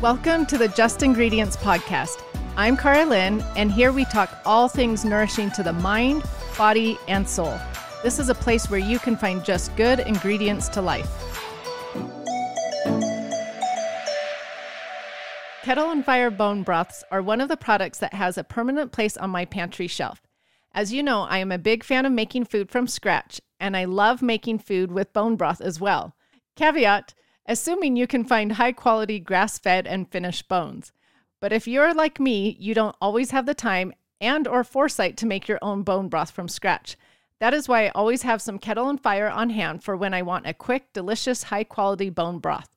Welcome to the Just Ingredients podcast. I'm Cara Lynn, and here we talk all things nourishing to the mind, body, and soul. This is a place where you can find just good ingredients to life. Kettle and Fire bone broths are one of the products that has a permanent place on my pantry shelf. As you know, I am a big fan of making food from scratch, and I love making food with bone broth as well. Caveat, assuming you can find high-quality grass-fed and finished bones. But if you're like me, you don't always have the time and or foresight to make your own bone broth from scratch. That is why I always have some Kettle and Fire on hand for when I want a quick, delicious, high-quality bone broth.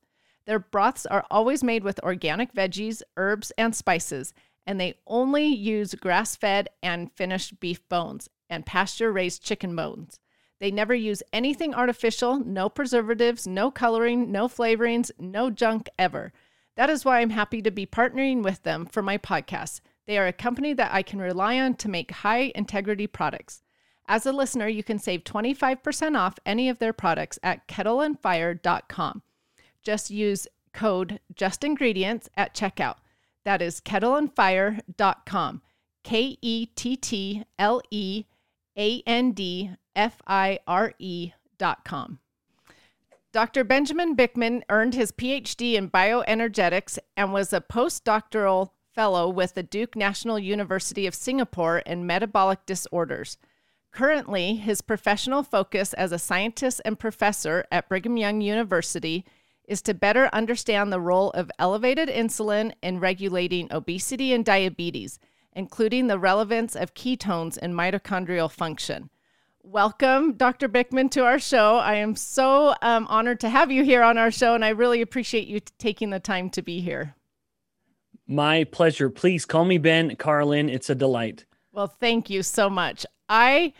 Their broths are always made with organic veggies, herbs, and spices, and they only use grass-fed and finished beef bones and pasture-raised chicken bones. They never use anything artificial, no preservatives, no coloring, no flavorings, no junk ever. That is why I'm happy to be partnering with them for my podcast. They are a company that I can rely on to make high-integrity products. As a listener, you can save 25% off any of their products at kettleandfire.com. Just use code JUSTINGREDIENTS at checkout. That is kettleandfire.com. KETTLEANDFIRE.com. Dr. Benjamin Bikman earned his PhD in bioenergetics and was a postdoctoral fellow with the Duke-National University of Singapore in metabolic disorders. Currently, his professional focus as a scientist and professor at Brigham Young University is to better understand the role of elevated insulin in regulating obesity and diabetes, including the relevance of ketones in mitochondrial function. Welcome, Dr. Bikman, to our show. I am so honored to have you here on our show, and I really appreciate you taking the time to be here. My pleasure. Please call me Ben, Cara Lynn. It's a delight. Well, thank you so much. I've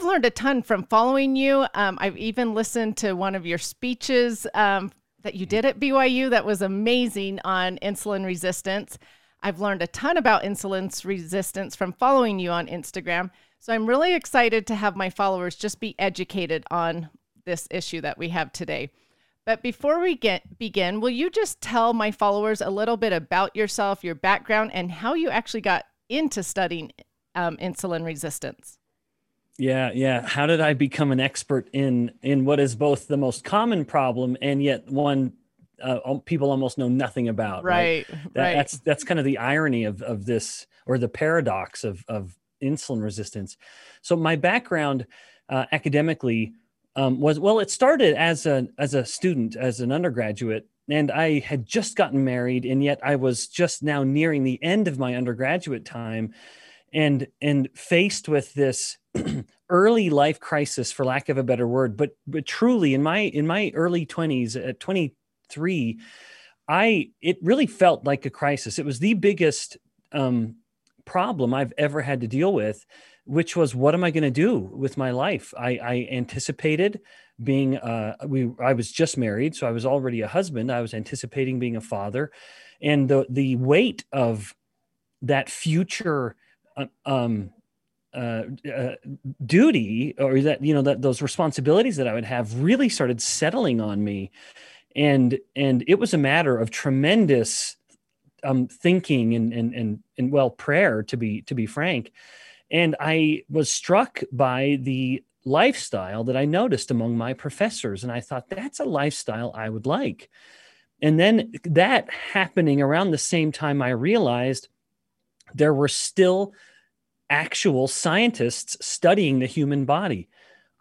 learned a ton from following you. I've even listened to one of your speeches that you did at BYU that was amazing on insulin resistance. I've learned a ton about insulin resistance from following you on Instagram. So I'm really excited to have my followers just be educated on this issue that we have today. But before we begin, will you just tell my followers a little bit about yourself, your background, and how you actually got into studying insulin resistance? Yeah. How did I become an expert in what is both the most common problem and yet one people almost know nothing about, right? That's kind of the irony of this, or the paradox of insulin resistance. So my background academically was, well, it started as a student, as an undergraduate, and I had just gotten married, and yet I was just now nearing the end of my undergraduate time, and faced with this early life crisis, for lack of a better word, but truly in my early 20s, at 23, it really felt like a crisis. It was the biggest problem I've ever had to deal with, which was, what am I going to do with my life? I anticipated being I was just married, so I was already a husband. I was anticipating being a father, and the weight of that future duty, or that, you know, that those responsibilities that I would have really started settling on me. And it was a matter of tremendous thinking and well, prayer, to be frank. And I was struck by the lifestyle that I noticed among my professors, and I thought, that's a lifestyle I would like. And then that happening around the same time, I realized there were still actual scientists studying the human body.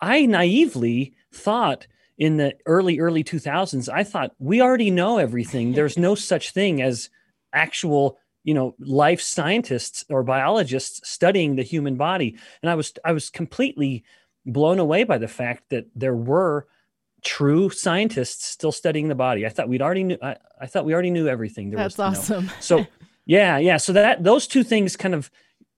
I naively thought, in the early 2000s, I thought, we already know everything. There's no such thing as actual, you know, life scientists or biologists studying the human body. And I was completely blown away by the fact that there were true scientists still studying the body. I thought we'd already knew. I thought we already knew everything there was to know. That's awesome. So yeah. So that those two things kind of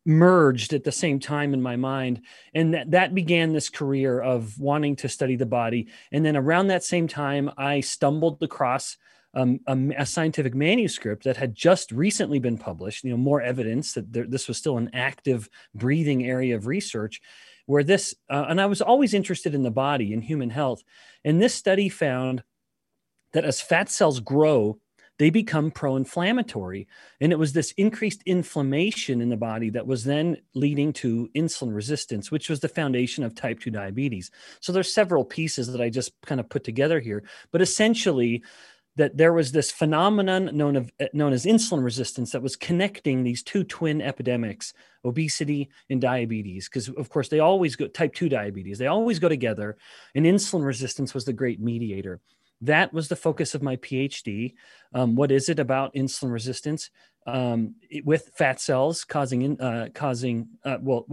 merged at the same time in my mind. And that began this career of wanting to study the body. And then around that same time, I stumbled across a scientific manuscript that had just recently been published, you know, more evidence that this was still an active breathing area of research, where this, and I was always interested in the body and human health. And this study found that as fat cells grow, they become pro-inflammatory. And it was this increased inflammation in the body that was then leading to insulin resistance, which was the foundation of type 2 diabetes. So there's several pieces that I just kind of put together here, but essentially that there was this phenomenon known as insulin resistance that was connecting these two twin epidemics, obesity and diabetes, because of course they always go, type 2 diabetes, they always go together, and insulin resistance was the great mediator. That was the focus of my PhD. What is it about insulin resistance with fat cells what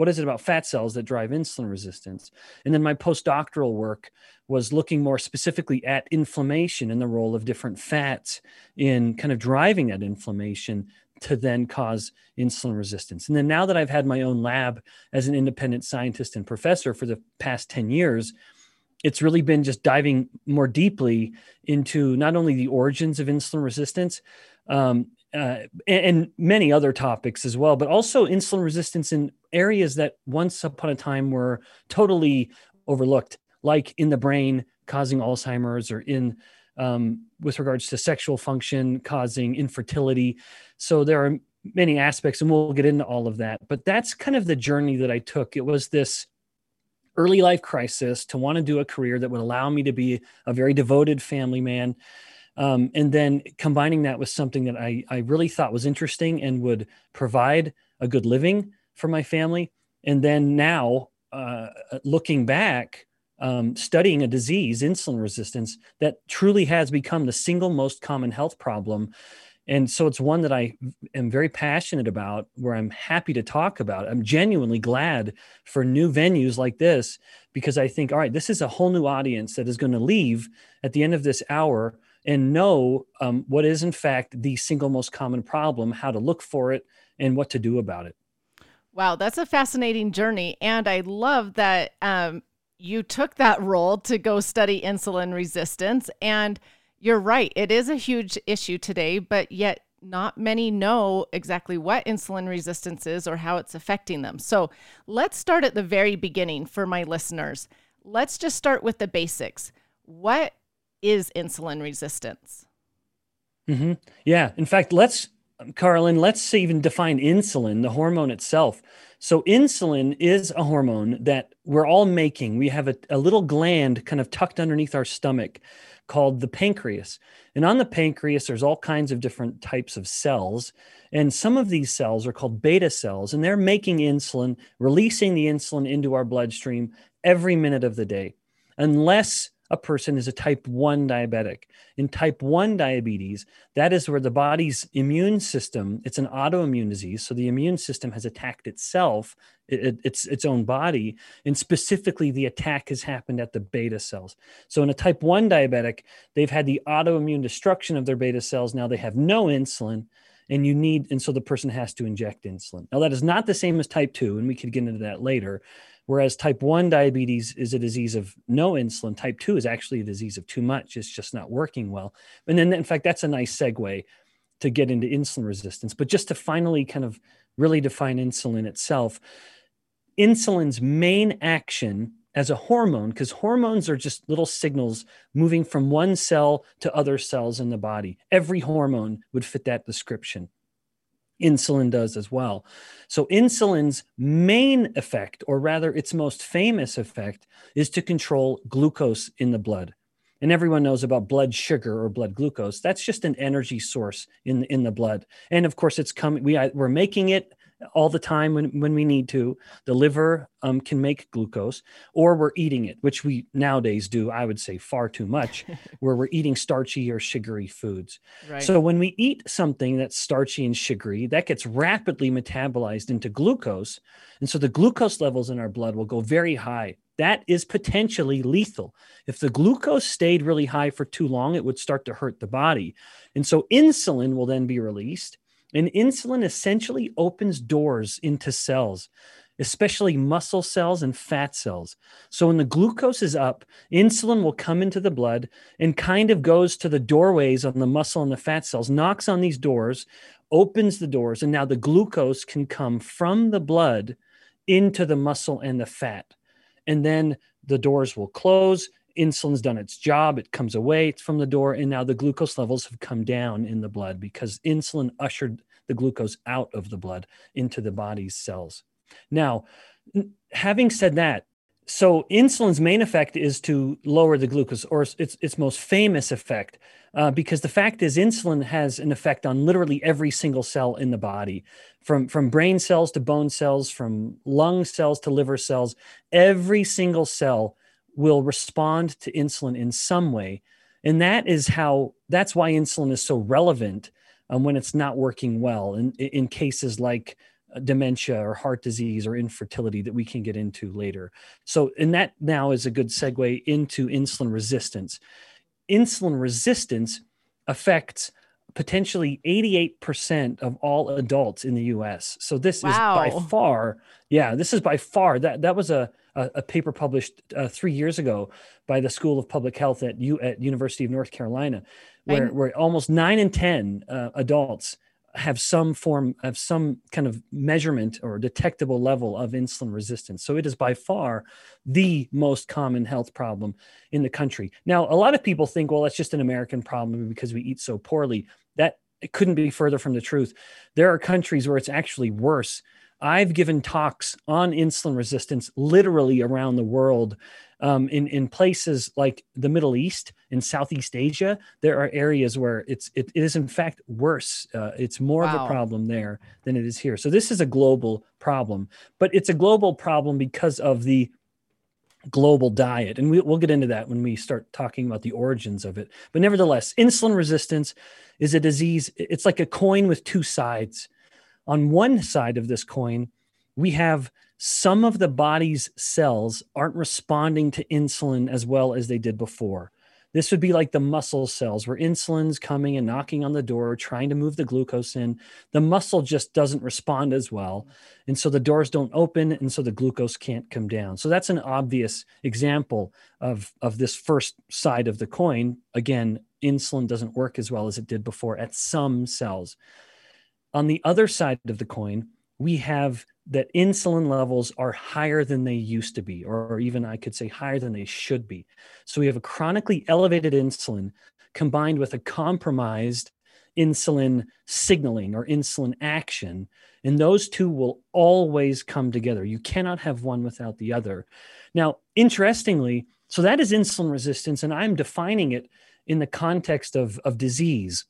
is it about fat cells that drive insulin resistance? And then my postdoctoral work was looking more specifically at inflammation and the role of different fats in kind of driving that inflammation to then cause insulin resistance. And then now that I've had my own lab as an independent scientist and professor for the past 10 years, it's really been just diving more deeply into not only the origins of insulin resistance and many other topics as well, but also insulin resistance in areas that once upon a time were totally overlooked, like in the brain causing Alzheimer's, or in with regards to sexual function causing infertility. So there are many aspects, and we'll get into all of that. But that's kind of the journey that I took. It was this early life crisis to want to do a career that would allow me to be a very devoted family man. And then combining that with something that I really thought was interesting and would provide a good living for my family. And then now looking back, studying a disease, insulin resistance, that truly has become the single most common health problem. And so it's one that I am very passionate about, where I'm happy to talk about. I'm genuinely glad for new venues like this, because I think, all right, this is a whole new audience that is going to leave at the end of this hour and know what is in fact the single most common problem, how to look for it, and what to do about it. Wow, that's a fascinating journey. And I love that you took that role to go study insulin resistance. And you're right. It is a huge issue today, but yet not many know exactly what insulin resistance is or how it's affecting them. So let's start at the very beginning for my listeners. Let's just start with the basics. What is insulin resistance? Mm-hmm. Yeah. In fact, let's even define insulin, the hormone itself. So insulin is a hormone that we're all making. We have a little gland kind of tucked underneath our stomach called the pancreas. And on the pancreas, there's all kinds of different types of cells. And some of these cells are called beta cells, and they're making insulin, releasing the insulin into our bloodstream every minute of the day, unless a person is a type 1 diabetic. In type 1 diabetes, that is where the body's immune system, it's an autoimmune disease, so the immune system has attacked itself, its own body, and specifically the attack has happened at the beta cells. So in a type 1 diabetic, they've had the autoimmune destruction of their beta cells, now they have no insulin, and so the person has to inject insulin. Now, that is not the same as type 2, and we could get into that later. Whereas type 1 diabetes is a disease of no insulin, type 2 is actually a disease of too much. It's just not working well. And then, in fact, that's a nice segue to get into insulin resistance. But just to finally kind of really define insulin itself, insulin's main action as a hormone, because hormones are just little signals moving from one cell to other cells in the body. Every hormone would fit that description. Insulin does as well. So insulin's main effect, or rather its most famous effect, is to control glucose in the blood. And everyone knows about blood sugar or blood glucose. That's just an energy source in the blood. And of course, it's coming. We're making it all the time when we need to. The liver can make glucose, or we're eating it, which we nowadays do, I would say, far too much, where we're eating starchy or sugary foods. Right. So when we eat something that's starchy and sugary, that gets rapidly metabolized into glucose. And so the glucose levels in our blood will go very high. That is potentially lethal. If the glucose stayed really high for too long, it would start to hurt the body. And so insulin will then be released. And insulin essentially opens doors into cells, especially muscle cells and fat cells. So when the glucose is up, insulin will come into the blood and kind of goes to the doorways on the muscle and the fat cells, knocks on these doors, opens the doors, and now the glucose can come from the blood into the muscle and the fat. And then the doors will close insulin's done its job. It comes away, it's from the door, and now the glucose levels have come down in the blood because insulin ushered the glucose out of the blood into the body's cells. Now, having said that, so insulin's main effect is to lower the glucose, or its most famous effect, because the fact is insulin has an effect on literally every single cell in the body, from brain cells to bone cells, from lung cells to liver cells. Every single cell will respond to insulin in some way. And that's why insulin is so relevant when it's not working well in cases like dementia or heart disease or infertility that we can get into later. So, and that now is a good segue into insulin resistance. Insulin resistance affects potentially 88% of all adults in the US. So this is by far, that was a paper published 3 years ago by the School of Public Health at University of North Carolina, where almost 9 in 10 adults have some kind of measurement or detectable level of insulin resistance. So it is by far the most common health problem in the country. Now, a lot of people think, well, that's just an American problem because we eat so poorly. That it couldn't be further from the truth. There are countries where it's actually worse. I've given talks on insulin resistance literally around the world. In places like the Middle East and Southeast Asia, there are areas where it is in fact worse. It's more of a problem there than it is here. So this is a global problem, but it's a global problem because of the global diet. And we'll get into that when we start talking about the origins of it. But nevertheless, insulin resistance is a disease. It's like a coin with two sides. On one side of this coin, we have some of the body's cells aren't responding to insulin as well as they did before. This would be like the muscle cells where insulin's coming and knocking on the door, trying to move the glucose in. The muscle just doesn't respond as well. And so the doors don't open. And so the glucose can't come down. So that's an obvious example of this first side of the coin. Again, insulin doesn't work as well as it did before at some cells. On the other side of the coin, we have that insulin levels are higher than they used to be, or even I could say higher than they should be. So we have a chronically elevated insulin combined with a compromised insulin signaling or insulin action. And those two will always come together. You cannot have one without the other. Now, interestingly, so that is insulin resistance, and I'm defining it in the context of disease.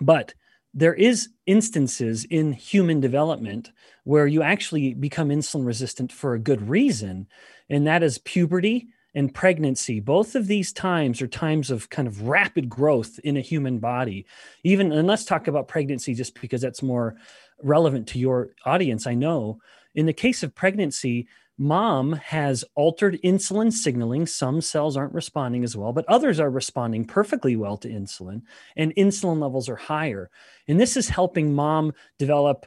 But there is instances in human development where you actually become insulin resistant for a good reason, and that is puberty and pregnancy. Both of these times are times of kind of rapid growth in a human body. Even, and let's talk about pregnancy just because that's more relevant to your audience, I know. In the case of pregnancy, mom has altered insulin signaling. Some cells aren't responding as well, but others are responding perfectly well to insulin, and insulin levels are higher. And this is helping mom develop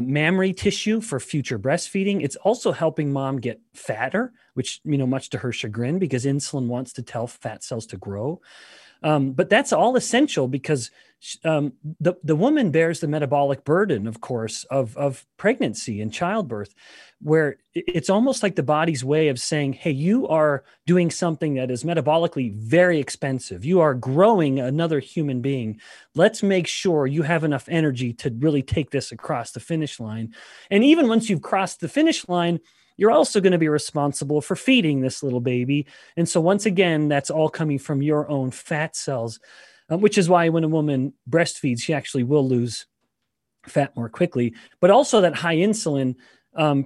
mammary tissue for future breastfeeding. It's also helping mom get fatter, which, much to her chagrin, because insulin wants to tell fat cells to grow. But that's all essential because the woman bears the metabolic burden, of course, of pregnancy and childbirth, where it's almost like the body's way of saying, hey, you are doing something that is metabolically very expensive. You are growing another human being. Let's make sure you have enough energy to really take this across the finish line. And even once you've crossed the finish line, you're also going to be responsible for feeding this little baby. And so once again, that's all coming from your own fat cells, which is why when a woman breastfeeds, she actually will lose fat more quickly. But also that high insulin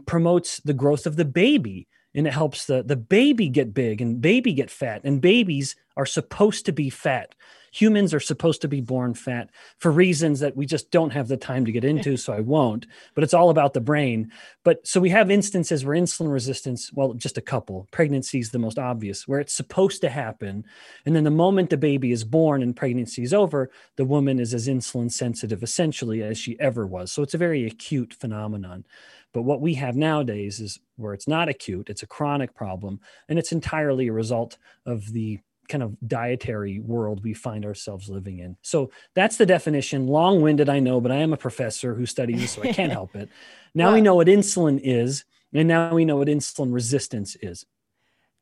promotes the growth of the baby, and it helps the baby get big and baby get fat. And babies are supposed to be fat. Humans are supposed to be born fat for reasons that we just don't have the time to get into, so I won't, but it's all about the brain. But so we have instances where insulin resistance, well, just a couple, pregnancy is the most obvious, where it's supposed to happen. And then the moment the baby is born and pregnancy is over, the woman is as insulin sensitive essentially as she ever was. So it's a very acute phenomenon. But what we have nowadays is where it's not acute, it's a chronic problem, and it's entirely a result of the kind of dietary world we find ourselves living in. So that's the definition. Long-winded, I know, but I am a professor who studies this, so I can't help it. Now we know what insulin is, and now we know what insulin resistance is.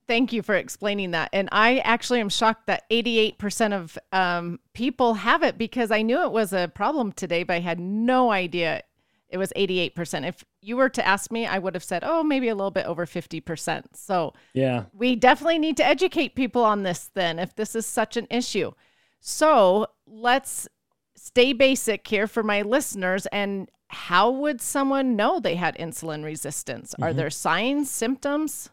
Thank you for explaining that. And I actually am shocked that 88% of people have it, because I knew it was a problem today, but I had no idea it was 88%. If you were to ask me, I would have said, oh, maybe a little bit over 50%. So yeah, we definitely need to educate people on this then, if this is such an issue. So let's stay basic here for my listeners. And how would someone know they had insulin resistance? Mm-hmm. Are there signs, symptoms?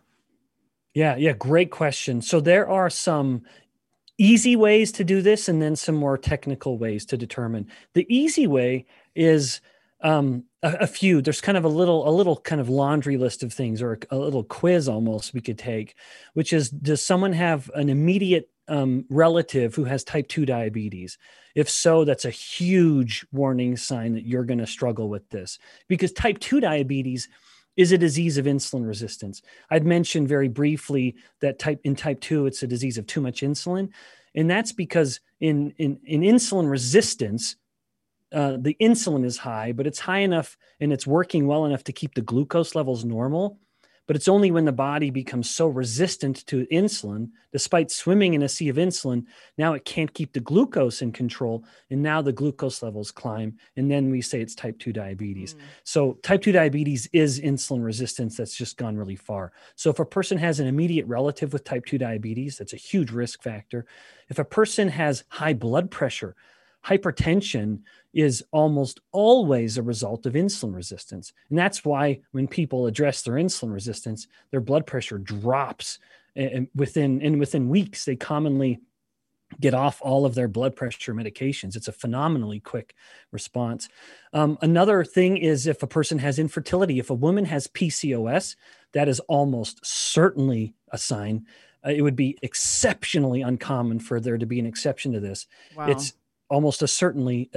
Yeah. Great question. So there are some easy ways to do this and then some more technical ways to determine. The easy way is a few. There's kind of a little kind of laundry list of things, or a little quiz almost we could take, which is, does someone have an immediate relative who has type 2 diabetes? If so, that's a huge warning sign that you're going to struggle with this, because type 2 diabetes is a disease of insulin resistance. I'd mentioned very briefly that type 2, it's a disease of too much insulin. And that's because in insulin resistance, the insulin is high, but it's high enough and it's working well enough to keep the glucose levels normal. But it's only when the body becomes so resistant to insulin, despite swimming in a sea of insulin, now it can't keep the glucose in control. And now the glucose levels climb. And then we say it's type 2 diabetes. Mm. So type 2 diabetes is insulin resistance that's just gone really far. So if a person has an immediate relative with type 2 diabetes, that's a huge risk factor. If a person has high blood pressure, hypertension is almost always a result of insulin resistance. And that's why when people address their insulin resistance, their blood pressure drops, and within weeks, they commonly get off all of their blood pressure medications. It's a phenomenally quick response. Another thing is if a person has infertility, if a woman has PCOS, that is almost certainly a sign. It would be exceptionally uncommon for there to be an exception to this. Wow. It's almost a certainty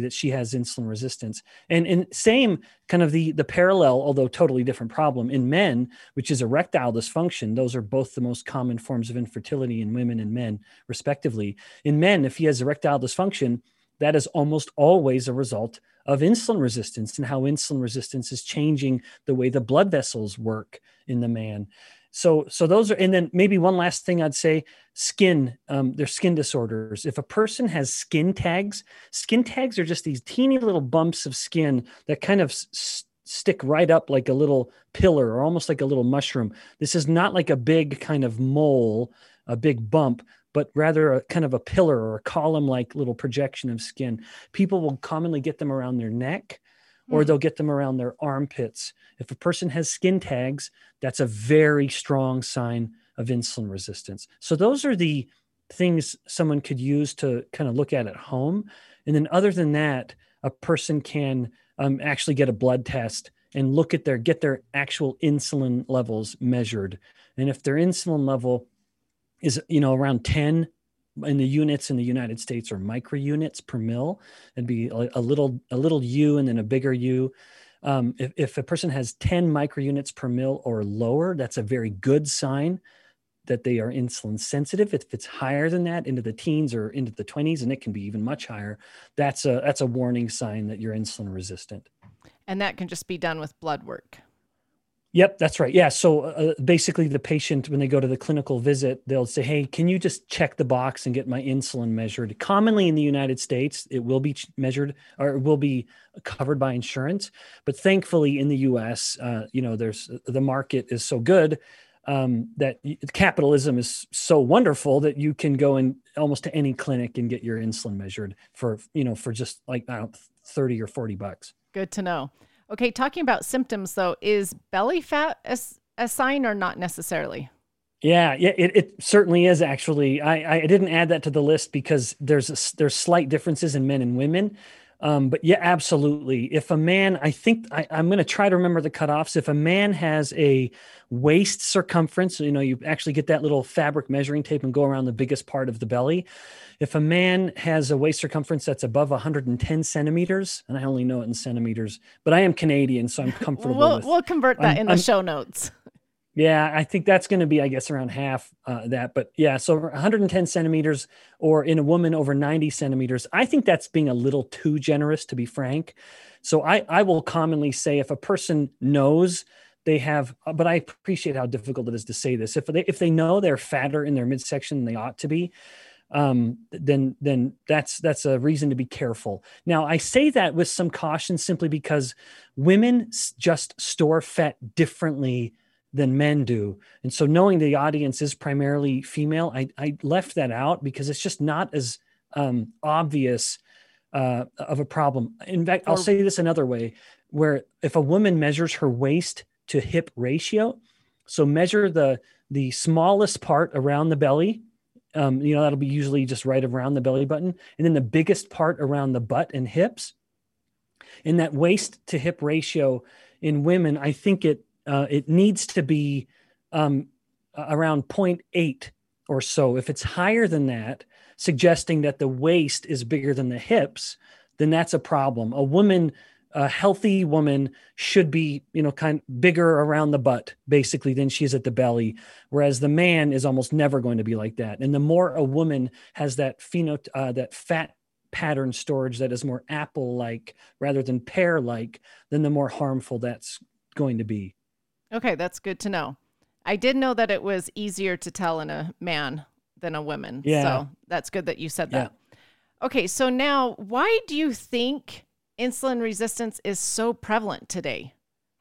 that she has insulin resistance. And same kind of the parallel, although totally different problem in men, which is erectile dysfunction. Those are both the most common forms of infertility in women and men, respectively. In men, if he has erectile dysfunction, that is almost always a result of insulin resistance and how insulin resistance is changing the way the blood vessels work in the man. So those are, and then maybe one last thing I'd say, skin, their skin disorders. If a person has skin tags are just these teeny little bumps of skin that kind of stick right up like a little pillar, or almost like a little mushroom. This is not like a big kind of mole, a big bump, but rather a kind of a pillar or a column-like little projection of skin. People will commonly get them around their neck, or they'll get them around their armpits. If a person has skin tags, that's a very strong sign of insulin resistance. So those are the things someone could use to kind of look at home. And then other than that, a person can actually get a blood test and look at get their actual insulin levels measured. And if their insulin level is, around 10, in the units in the United States, or microunits per mil, it'd be a little U and then a bigger U. If a person has 10 microunits per mil or lower, that's a very good sign that they are insulin sensitive. If it's higher than that, into the teens or into the 20s, and it can be even much higher, that's a warning sign that you're insulin resistant. And that can just be done with blood work. Yep, that's right. Yeah. So basically the patient, when they go to the clinical visit, they'll say, hey, can you just check the box and get my insulin measured? Commonly in the United States, it will be measured, or it will be covered by insurance. But thankfully in the US, there's, the market is so good that capitalism is so wonderful that you can go in almost to any clinic and get your insulin measured for just like, I don't know, $30 or $40. Good to know. Okay, talking about symptoms though, is belly fat a sign or not necessarily? Yeah, it certainly is actually. I didn't add that to the list because there's slight differences in men and women. But yeah, absolutely. If a man, I think I'm going to try to remember the cutoffs. If a man has a waist circumference, you actually get that little fabric measuring tape and go around the biggest part of the belly. If a man has a waist circumference that's above 110 centimeters, and I only know it in centimeters, but I am Canadian, so I'm comfortable we'll convert that in the show notes. Yeah, I think that's going to be, I guess, around half that. But yeah, so 110 centimeters, or in a woman over 90 centimeters, I think that's being a little too generous, to be frank. So I will commonly say if a person knows they have, but I appreciate how difficult it is to say this. If they know they're fatter in their midsection than they ought to be, then that's a reason to be careful. Now, I say that with some caution simply because women just store fat differently than men do. And so knowing the audience is primarily female, I left that out because it's just not as obvious of a problem. In fact, I'll say this another way, where if a woman measures her waist to hip ratio, so measure the smallest part around the belly, that'll be usually just right around the belly button, and then the biggest part around the butt and hips. And that waist to hip ratio in women, I think it needs to be around 0.8 or so. If it's higher than that, suggesting that the waist is bigger than the hips, then that's a problem. A healthy woman should be, kind of bigger around the butt, basically, than she is at the belly, whereas the man is almost never going to be like that. And the more a woman has that that fat pattern storage that is more apple-like rather than pear-like, then the more harmful that's going to be. Okay, that's good to know. I did know that it was easier to tell in a man than a woman. Yeah. So that's good that you said that. Yeah. Okay, so now why do you think insulin resistance is so prevalent today?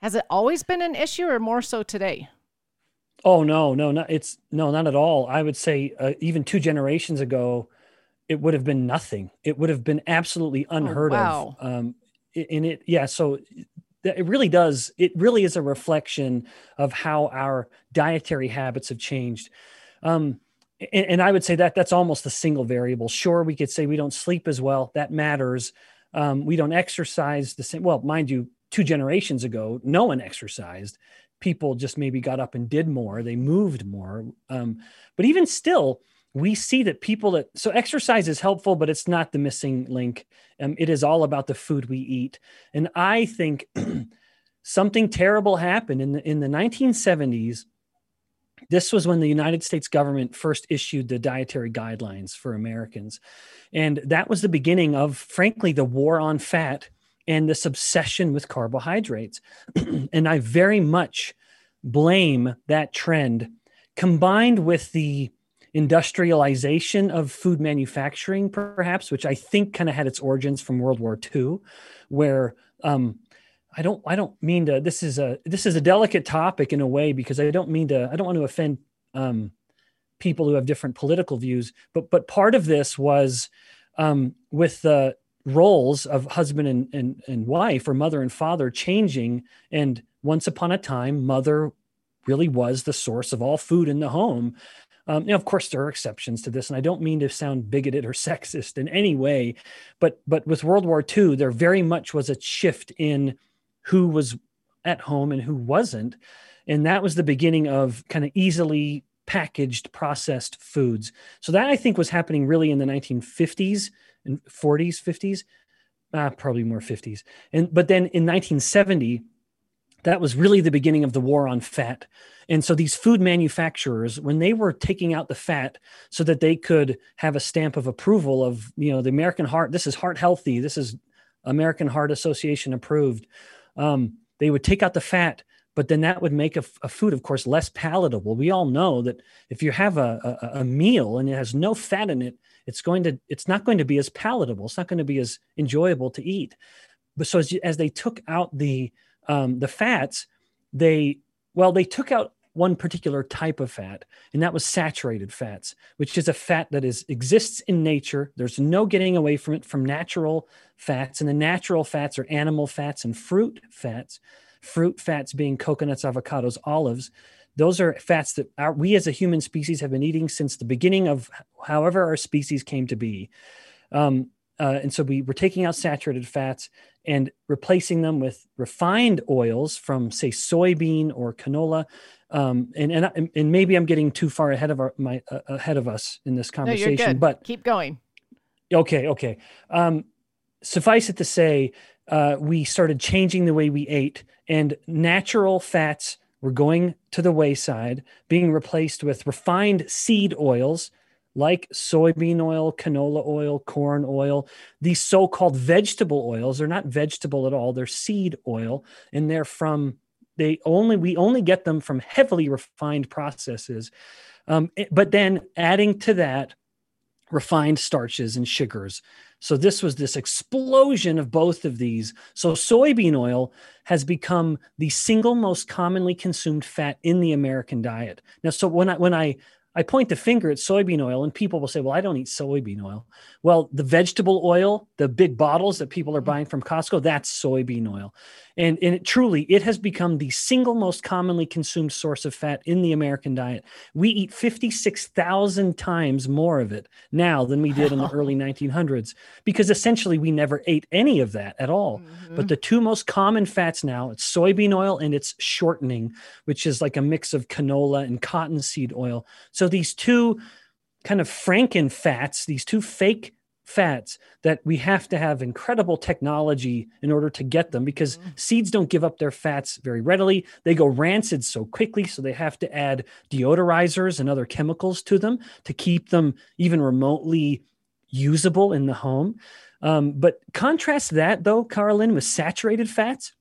Has it always been an issue, or more so today? Oh, no, not at all. I would say even 2 generations ago, it would have been nothing. It would have been absolutely unheard of. So it really is a reflection of how our dietary habits have changed. And I would say that that's almost the single variable. Sure, we could say we don't sleep as well. That matters. We don't exercise the same. Well, mind you, 2 generations ago, no one exercised. People just maybe got up and did more. They moved more. But even still, we see that so exercise is helpful, but it's not the missing link. It is all about the food we eat. And I think something terrible happened in the 1970s. This was when the United States government first issued the dietary guidelines for Americans. And that was the beginning of, frankly, the war on fat and this obsession with carbohydrates. And I very much blame that trend, combined with the industrialization of food manufacturing, perhaps, which I think kind of had its origins from World War II, where I don't mean to, this is a delicate topic in a way, because I don't want to offend people who have different political views, but part of this was with the roles of husband and wife, or mother and father, changing. And once upon a time, mother really was the source of all food in the home. Now, of course, there are exceptions to this, and I don't mean to sound bigoted or sexist in any way, but with World War II, there very much was a shift in who was at home and who wasn't. And that was the beginning of kind of easily packaged, processed foods. So that, I think, was happening really in the 1950s and 40s, 50s, probably more 50s. But then in 1970, that was really the beginning of the war on fat. And so these food manufacturers, when they were taking out the fat so that they could have a stamp of approval of, the American Heart, this is heart healthy, this is American Heart Association approved. They would take out the fat, but then that would make a food, of course, less palatable. We all know that if you have a meal and it has no fat in it, it's not going to be as palatable. It's not going to be as enjoyable to eat. But so as they took out the fats, they took out one particular type of fat, and that was saturated fats, which is a fat that exists in nature. There's no getting away from it, from natural fats. And the natural fats are animal fats and fruit fats, being coconuts, avocados, olives. Those are fats that we as a human species have been eating since the beginning of however our species came to be. And so we were taking out saturated fats and replacing them with refined oils from, say, soybean or canola. And maybe I'm getting too far ahead of ahead of us in this conversation. No, you're good. But keep going. Okay. Suffice it to say, we started changing the way we ate, and natural fats were going to the wayside, being replaced with refined seed oils, like soybean oil, canola oil, corn oil. These so-called vegetable oils are not vegetable at all. They're seed oil, and they're from we only get them from heavily refined processes. But then adding to that, refined starches and sugars. So this was this explosion of both of these. So soybean oil has become the single most commonly consumed fat in the American diet. Now, so when I point the finger at soybean oil, and people will say, well, I don't eat soybean oil. Well, the vegetable oil, the big bottles that people are buying from Costco, that's soybean oil. And it has become the single most commonly consumed source of fat in the American diet. We eat 56,000 times more of it now than we did in the early 1900s, because essentially we never ate any of that at all. Mm-hmm. But the two most common fats now, it's soybean oil and it's shortening, which is like a mix of canola and cottonseed oil. So these two kind of frankenfats, these two fake fats that we have to have incredible technology in order to get them, because seeds don't give up their fats very readily. They go rancid so quickly, so they have to add deodorizers and other chemicals to them to keep them even remotely usable in the home. But contrast that, though, Carolyn, with saturated fats.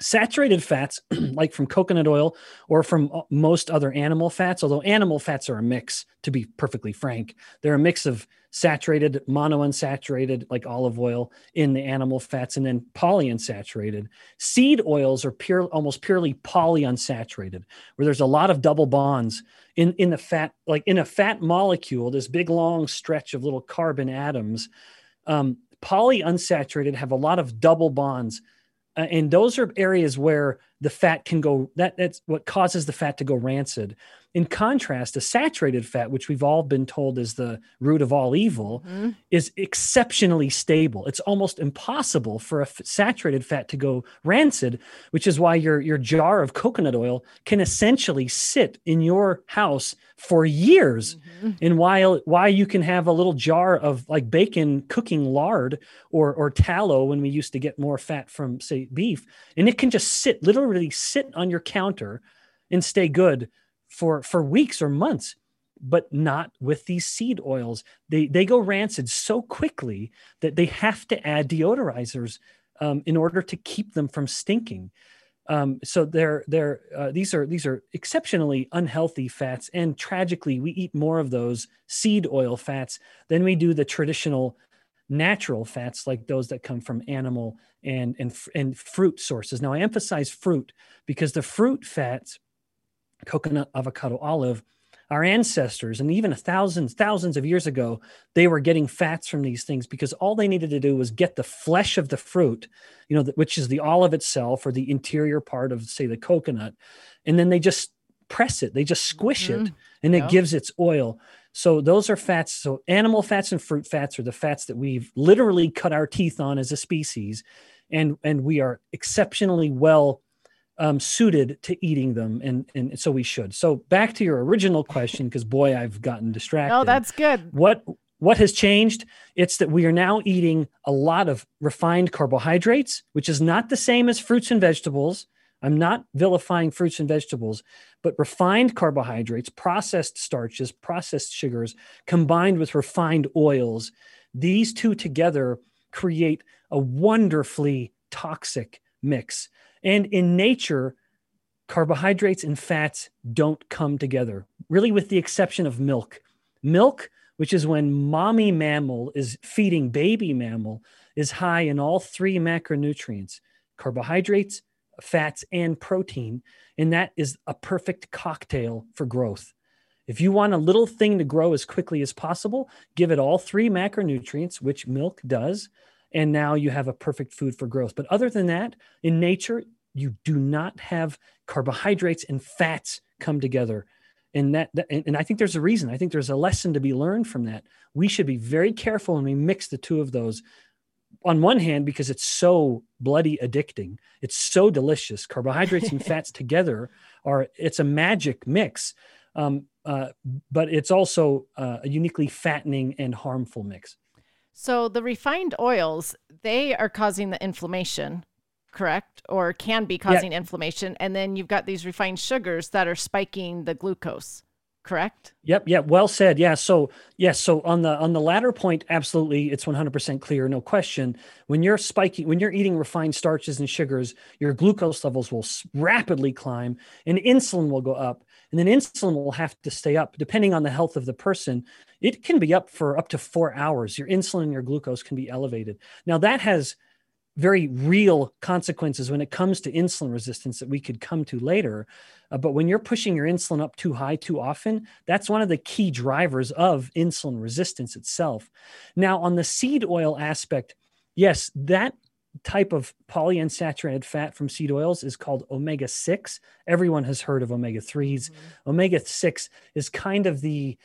Saturated fats, like from coconut oil or from most other animal fats, although animal fats are a mix, to be perfectly frank. They're a mix of saturated, monounsaturated, like olive oil in the animal fats, and then polyunsaturated. Seed oils are almost purely polyunsaturated, where there's a lot of double bonds in the fat, like in a fat molecule, this big, long stretch of little carbon atoms. Polyunsaturated have a lot of double bonds. And those are areas where the fat can go, that's what causes the fat to go rancid. In contrast, a saturated fat, which we've all been told is the root of all evil, is exceptionally stable. It's almost impossible for a saturated fat to go rancid, which is why your jar of coconut oil can essentially sit in your house for years. And why you can have a little jar of like bacon cooking lard or tallow, when we used to get more fat from, say, beef, and it can just literally sit on your counter and stay good for weeks or months. But not with these seed oils. They go rancid so quickly that they have to add deodorizers in order to keep them from stinking. So these are exceptionally unhealthy fats, and tragically, we eat more of those seed oil fats than we do the traditional natural fats, like those that come from animal and fruit sources. Now, I emphasize fruit because the fruit fats, coconut, avocado, olive, our ancestors, and even thousands of years ago, they were getting fats from these things because all they needed to do was get the flesh of the fruit, which is the olive itself or the interior part of, say, the coconut. And then they just press it. They just squish it, and it gives its oil. So those are fats. So animal fats and fruit fats are the fats that we've literally cut our teeth on as a species. And we are exceptionally well suited to eating them. And so we should. So back to your original question, because boy, I've gotten distracted. Oh, that's good. What has changed? It's that we are now eating a lot of refined carbohydrates, which is not the same as fruits and vegetables. I'm not vilifying fruits and vegetables, but refined carbohydrates, processed starches, processed sugars, combined with refined oils, these two together create a wonderfully toxic mix. And in nature, carbohydrates and fats don't come together, really, with the exception of milk. Milk, which is when mommy mammal is feeding baby mammal, is high in all three macronutrients: carbohydrates, fats, and protein. And that is a perfect cocktail for growth. If you want a little thing to grow as quickly as possible, give it all three macronutrients, which milk does, and now you have a perfect food for growth. But other than that, in nature, you do not have carbohydrates and fats come together. And and I think there's a reason. I think there's a lesson to be learned from that. We should be very careful when we mix the two of those. On one hand, because it's so bloody addicting, it's so delicious. Carbohydrates and fats together it's a magic mix, but it's also a uniquely fattening and harmful mix. So the refined oils, they are causing the inflammation, correct? Or can be causing inflammation. And then you've got these refined sugars that are spiking the glucose. correct? Yep. Yeah. Well said. Yeah. So yes. So on the latter point, absolutely. It's 100% clear. No question. When you're eating refined starches and sugars, your glucose levels will rapidly climb and insulin will go up, and then insulin will have to stay up depending on the health of the person. It can be up for up to 4 hours. Your insulin and your glucose can be elevated. Now that has very real consequences when it comes to insulin resistance that we could come to later. But when you're pushing your insulin up too high too often, that's one of the key drivers of insulin resistance itself. Now, on the seed oil aspect, yes, that type of polyunsaturated fat from seed oils is called omega-6. Everyone has heard of omega-3s. Mm-hmm. Omega-6 is kind of the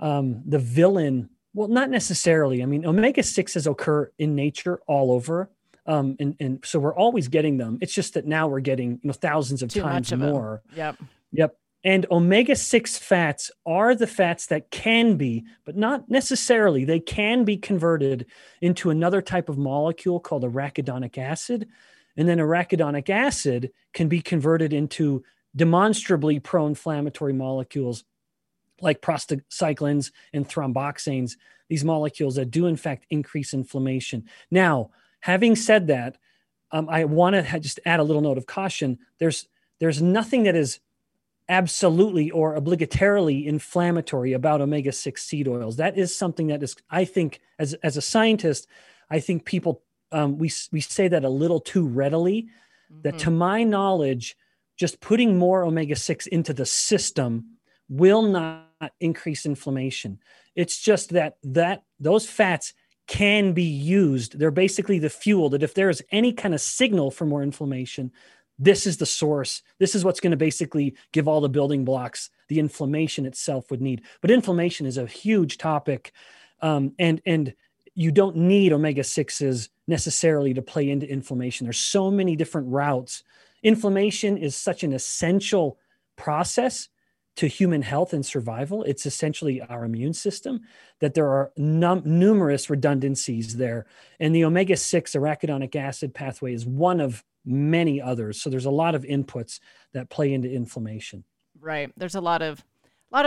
villain. Well, not necessarily. I mean, omega-6s occur in nature all over. And so we're always getting them. It's just that now we're getting, thousands of times more. Yep. And omega-6 fats are the fats that can be, but not necessarily, they can be converted into another type of molecule called arachidonic acid. And then arachidonic acid can be converted into demonstrably pro-inflammatory molecules like prostacyclins and thromboxanes, these molecules that do in fact increase inflammation. Now, having said that, I want to just add a little note of caution. There's nothing that is absolutely or obligatorily inflammatory about omega-6 seed oils. That is something that is, I think, as a scientist, I think people, we say that a little too readily, mm-hmm. that to my knowledge, just putting more omega-6 into the system will not increase inflammation. It's just that those fats can be used. They're basically the fuel that if there is any kind of signal for more inflammation, this is the source. This is what's going to basically give all the building blocks the inflammation itself would need. But inflammation is a huge topic. And you don't need omega-6s necessarily to play into inflammation. There's so many different routes. Inflammation is such an essential process to human health and survival. It's essentially our immune system, that there are numerous redundancies there. And the omega-6 arachidonic acid pathway is one of many others. So there's a lot of inputs that play into inflammation. Right. There's a lot of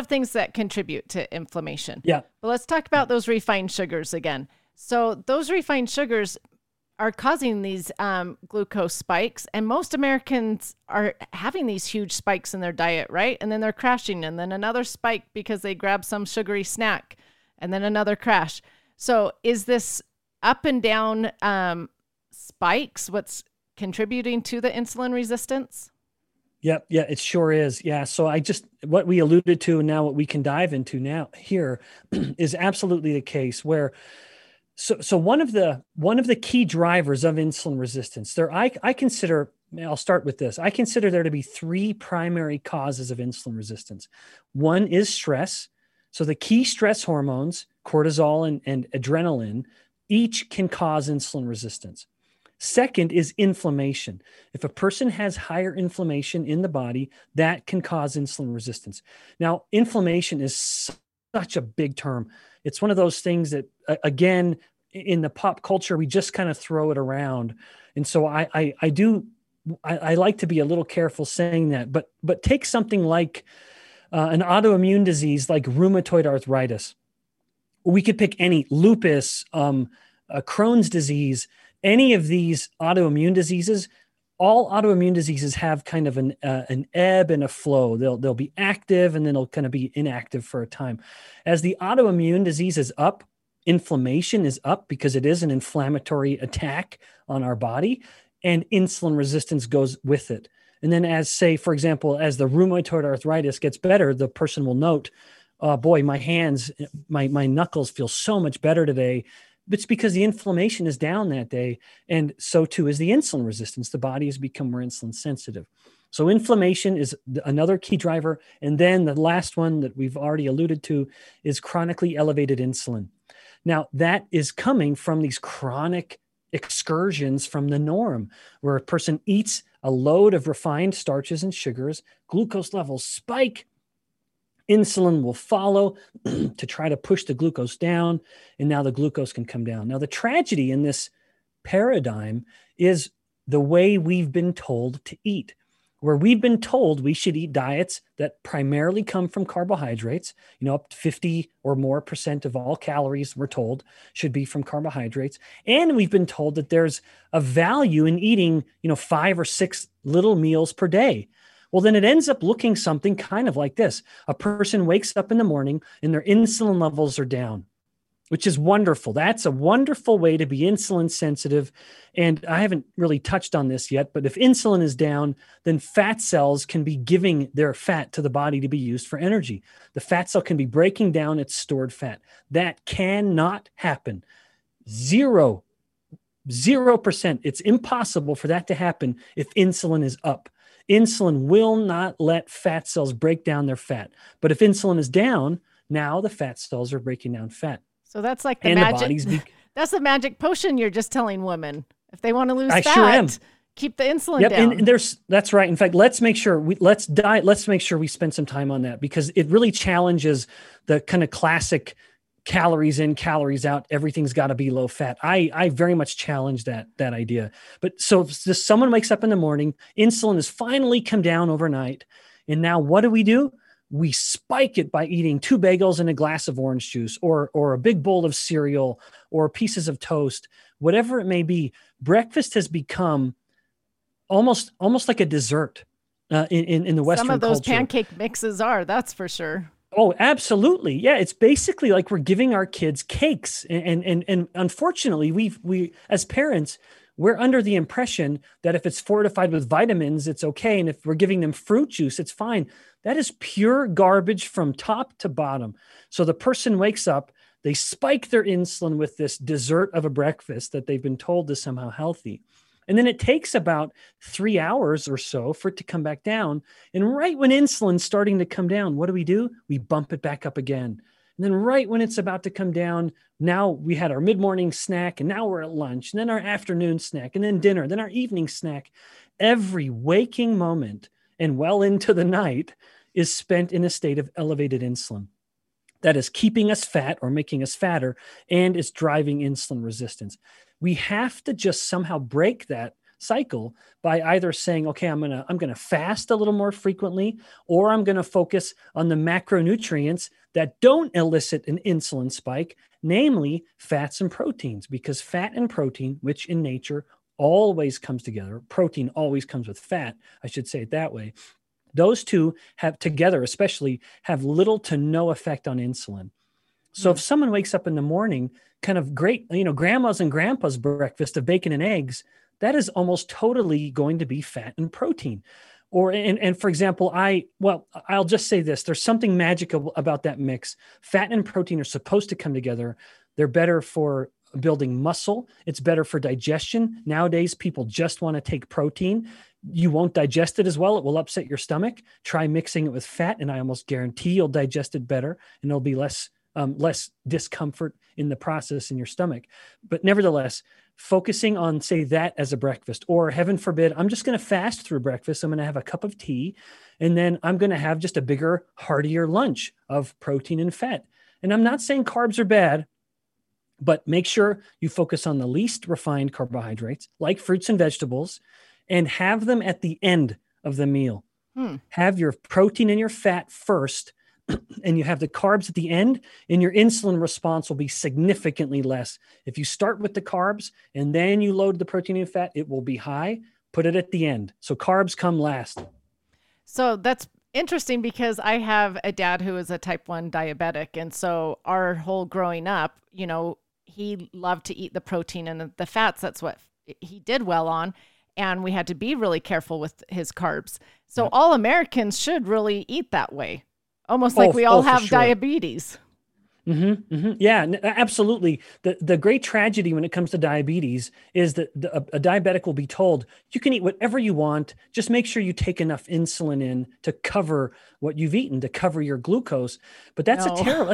things that contribute to inflammation. Yeah. But let's talk about those refined sugars again. So those refined sugars are causing these glucose spikes, and most Americans are having these huge spikes in their diet, right? And then they're crashing, and then another spike because they grab some sugary snack, and then another crash. So is this up and down spikes what's contributing to the insulin resistance? Yep. Yeah, it sure is. Yeah. So what we alluded to and now what we can dive into now here is absolutely the case where So one of the key drivers of insulin resistance there, I'll start with this. I consider there to be three primary causes of insulin resistance. One is stress. So the key stress hormones, cortisol and adrenaline, each can cause insulin resistance. Second is inflammation. If a person has higher inflammation in the body, that can cause insulin resistance. Now, inflammation is such a big term. It's one of those things that, again, in the pop culture, we just kind of throw it around. And so I like to be a little careful saying that, but take something like an autoimmune disease, like rheumatoid arthritis. We could pick any lupus, Crohn's disease, any of these autoimmune diseases. All autoimmune diseases have kind of an ebb and a flow. They'll be active and then they'll kind of be inactive for a time. As the autoimmune disease is up, inflammation is up because it is an inflammatory attack on our body, and insulin resistance goes with it. And then for example, as the rheumatoid arthritis gets better, the person will note, oh boy, my hands, my knuckles feel so much better today. It's because the inflammation is down that day. And so too is the insulin resistance. The body has become more insulin sensitive. So inflammation is another key driver. And then the last one that we've already alluded to is chronically elevated insulin. Now that is coming from these chronic excursions from the norm, where a person eats a load of refined starches and sugars, glucose levels spike, insulin will follow to try to push the glucose down, and now the glucose can come down. Now, the tragedy in this paradigm is the way we've been told to eat. where we've been told we should eat diets that primarily come from carbohydrates, you know, up to 50% or more of all calories we're told should be from carbohydrates. And we've been told that there's a value in eating, you know, 5 or 6 little meals per day. Well, then it ends up looking something kind of like this. A person wakes up in the morning and their insulin levels are down, which is wonderful. That's a wonderful way to be insulin sensitive. And I haven't really touched on this yet, but if insulin is down, then fat cells can be giving their fat to the body to be used for energy. The fat cell can be breaking down its stored fat. That cannot happen. 0%. It's impossible for that to happen if insulin is up. Insulin will not let fat cells break down their fat. But if insulin is down, now the fat cells are breaking down fat. So that's like the magic. That's the magic potion you're just telling women. If they want to lose fat, sure am. Keep the insulin down. And that's right. In fact, let's make sure we spend some time on that, because it really challenges the kind of classic calories in, calories out, everything's got to be low fat. I very much challenge that idea. But so if someone wakes up in the morning, insulin has finally come down overnight. And now what do? We spike it by eating 2 bagels and a glass of orange juice, or a big bowl of cereal, or pieces of toast, whatever it may be. Breakfast has become almost like a dessert in the Western culture. Some of those pancake mixes are, that's for sure. Oh, absolutely. Yeah. It's basically like we're giving our kids cakes. And unfortunately, we as parents, we're under the impression that if it's fortified with vitamins, it's okay. And if we're giving them fruit juice, it's fine. That is pure garbage from top to bottom. So the person wakes up, they spike their insulin with this dessert of a breakfast that they've been told is somehow healthy. And then it takes about 3 hours or so for it to come back down. And right when insulin's starting to come down, what do? We bump it back up again. And then right when it's about to come down, now we had our mid-morning snack, and now we're at lunch, and then our afternoon snack, and then dinner, then our evening snack. Every waking moment and well into the night is spent in a state of elevated insulin. That is keeping us fat or making us fatter, and it's driving insulin resistance. We have to just somehow break that cycle by either saying, okay, I'm going to fast a little more frequently, or I'm going to focus on the macronutrients that don't elicit an insulin spike, namely fats and proteins, because fat and protein, which in nature always comes together, protein always comes with fat, I should say it that way. Those two have together, especially, have little to no effect on insulin. So if someone wakes up in the morning, kind of great, you know, grandma's and grandpa's breakfast of bacon and eggs, that is almost totally going to be fat and protein. And for example, I'll just say this, there's something magical about that mix. Fat and protein are supposed to come together. They're better for building muscle. It's better for digestion. Nowadays, people just want to take protein. You won't digest it as well. It will upset your stomach. Try mixing it with fat, and I almost guarantee you'll digest it better, and there'll be less discomfort in the process in your stomach. But nevertheless, focusing on, say, that as a breakfast, or heaven forbid, I'm just going to fast through breakfast. I'm going to have a cup of tea, and then I'm going to have just a bigger, heartier lunch of protein and fat. And I'm not saying carbs are bad, but make sure you focus on the least refined carbohydrates, like fruits and vegetables, and have them at the end of the meal. Have your protein and your fat first, and you have the carbs at the end, and your insulin response will be significantly less. If you start with the carbs and then you load the protein and fat, it will be high. Put it at the end. So carbs come last. So that's interesting, because I have a dad who is a type 1 diabetic. And so our whole growing up, you know, he loved to eat the protein and the fats. That's what he did well on. And we had to be really careful with his carbs. So all Americans should really eat that way. Almost like we all have diabetes. Yeah, absolutely. The great tragedy when it comes to diabetes is that a diabetic will be told, you can eat whatever you want, just make sure you take enough insulin in to cover what you've eaten, to cover your glucose. But that's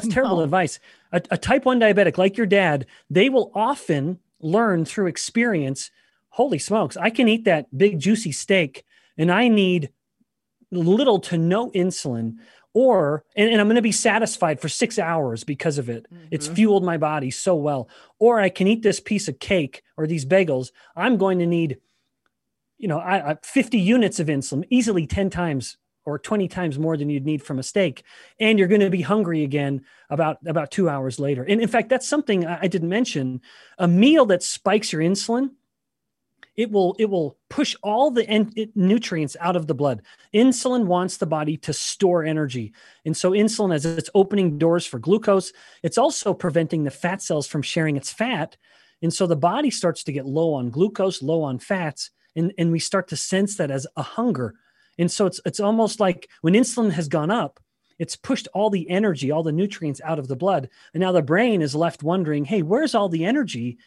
terrible advice. A type 1 diabetic, like your dad, they will often learn through experience, holy smokes, I can eat that big juicy steak and I need little to no insulin, and I'm going to be satisfied for 6 hours because of it. It's fueled my body so well. Or I can eat this piece of cake or these bagels. I'm going to need you know, 50 units of insulin, easily 10 times or 20 times more than you'd need from a steak. And you're going to be hungry again about 2 hours later. And in fact, that's something I didn't mention. A meal that spikes your insulin, it will push all the nutrients out of the blood. Insulin wants the body to store energy. And so insulin, as it's opening doors for glucose, it's also preventing the fat cells from sharing its fat. And so the body starts to get low on glucose, low on fats, and we start to sense that as a hunger. And so it's almost like when insulin has gone up, it's pushed all the energy, all the nutrients out of the blood. And now the brain is left wondering, hey, where's all the energy?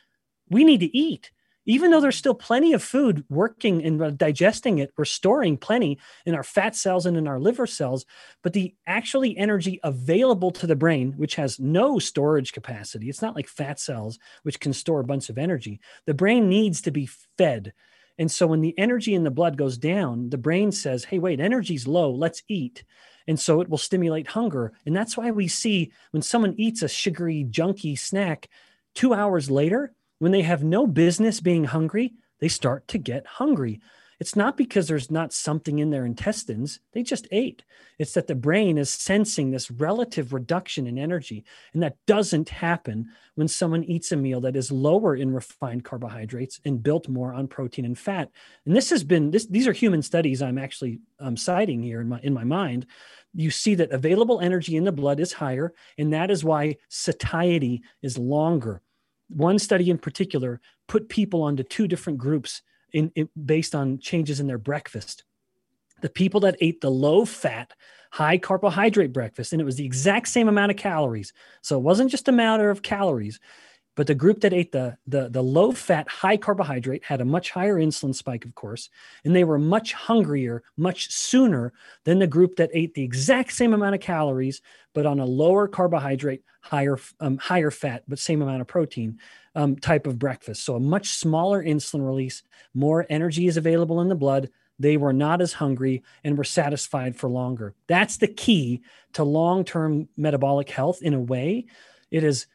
We need to eat. Even though there's still plenty of food working and digesting it, we're storing plenty in our fat cells and in our liver cells, but the actually energy available to the brain, which has no storage capacity, it's not like fat cells, which can store a bunch of energy. The brain needs to be fed. And so when the energy in the blood goes down, the brain says, hey, wait, energy's low, let's eat. And so it will stimulate hunger. And that's why we see when someone eats a sugary, junky snack, 2 hours later, when they have no business being hungry, they start to get hungry. It's not because there's not something in their intestines. They just ate. It's that the brain is sensing this relative reduction in energy. And that doesn't happen when someone eats a meal that is lower in refined carbohydrates and built more on protein and fat. And this has been, these are human studies I'm actually citing here in my mind. You see that available energy in the blood is higher. And that is why satiety is longer. One study in particular put people onto two different groups based on changes in their breakfast. The people that ate the low-fat, high-carbohydrate breakfast, and it was the exact same amount of calories. So it wasn't just a matter of calories, but the group that ate the low-fat, high-carbohydrate had a much higher insulin spike, of course, and they were much hungrier, much sooner than the group that ate the exact same amount of calories, but on a lower carbohydrate, higher fat, but same amount of protein type of breakfast. So a much smaller insulin release, more energy is available in the blood. They were not as hungry and were satisfied for longer. That's the key to long-term metabolic health in a way. It is,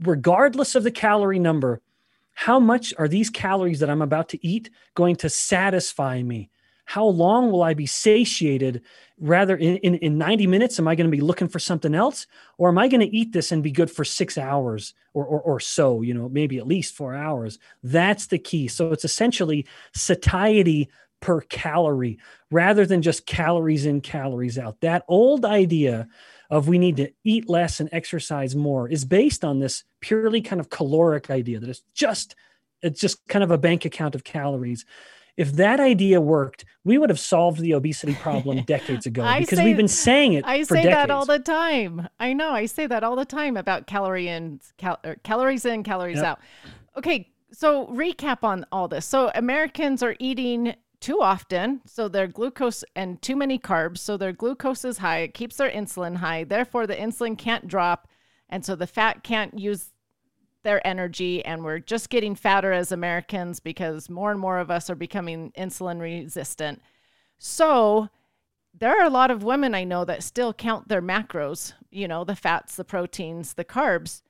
regardless of the calorie number, how much are these calories that I'm about to eat going to satisfy me? How long will I be satiated? Rather, in 90 minutes, am I going to be looking for something else? Or am I going to eat this and be good for 6 hours or so, you know, maybe at least 4 hours? That's the key. So it's essentially satiety per calorie rather than just calories in, calories out. That old idea of we need to eat less and exercise more is based on this purely kind of caloric idea that it's just kind of a bank account of calories. If that idea worked, we would have solved the obesity problem decades ago because we've been saying it for decades. I say that all the time. I know. I say that all the time about calories in, calories out. Okay. So recap on all this. So Americans are eating too often, so their glucose, and too many carbs, so their glucose is high. It keeps their insulin high. Therefore, the insulin can't drop, and so the fat can't use their energy, and we're just getting fatter as Americans because more and more of us are becoming insulin resistant. So there are a lot of women I know that still count their macros, you know, the fats, the proteins, the carbs,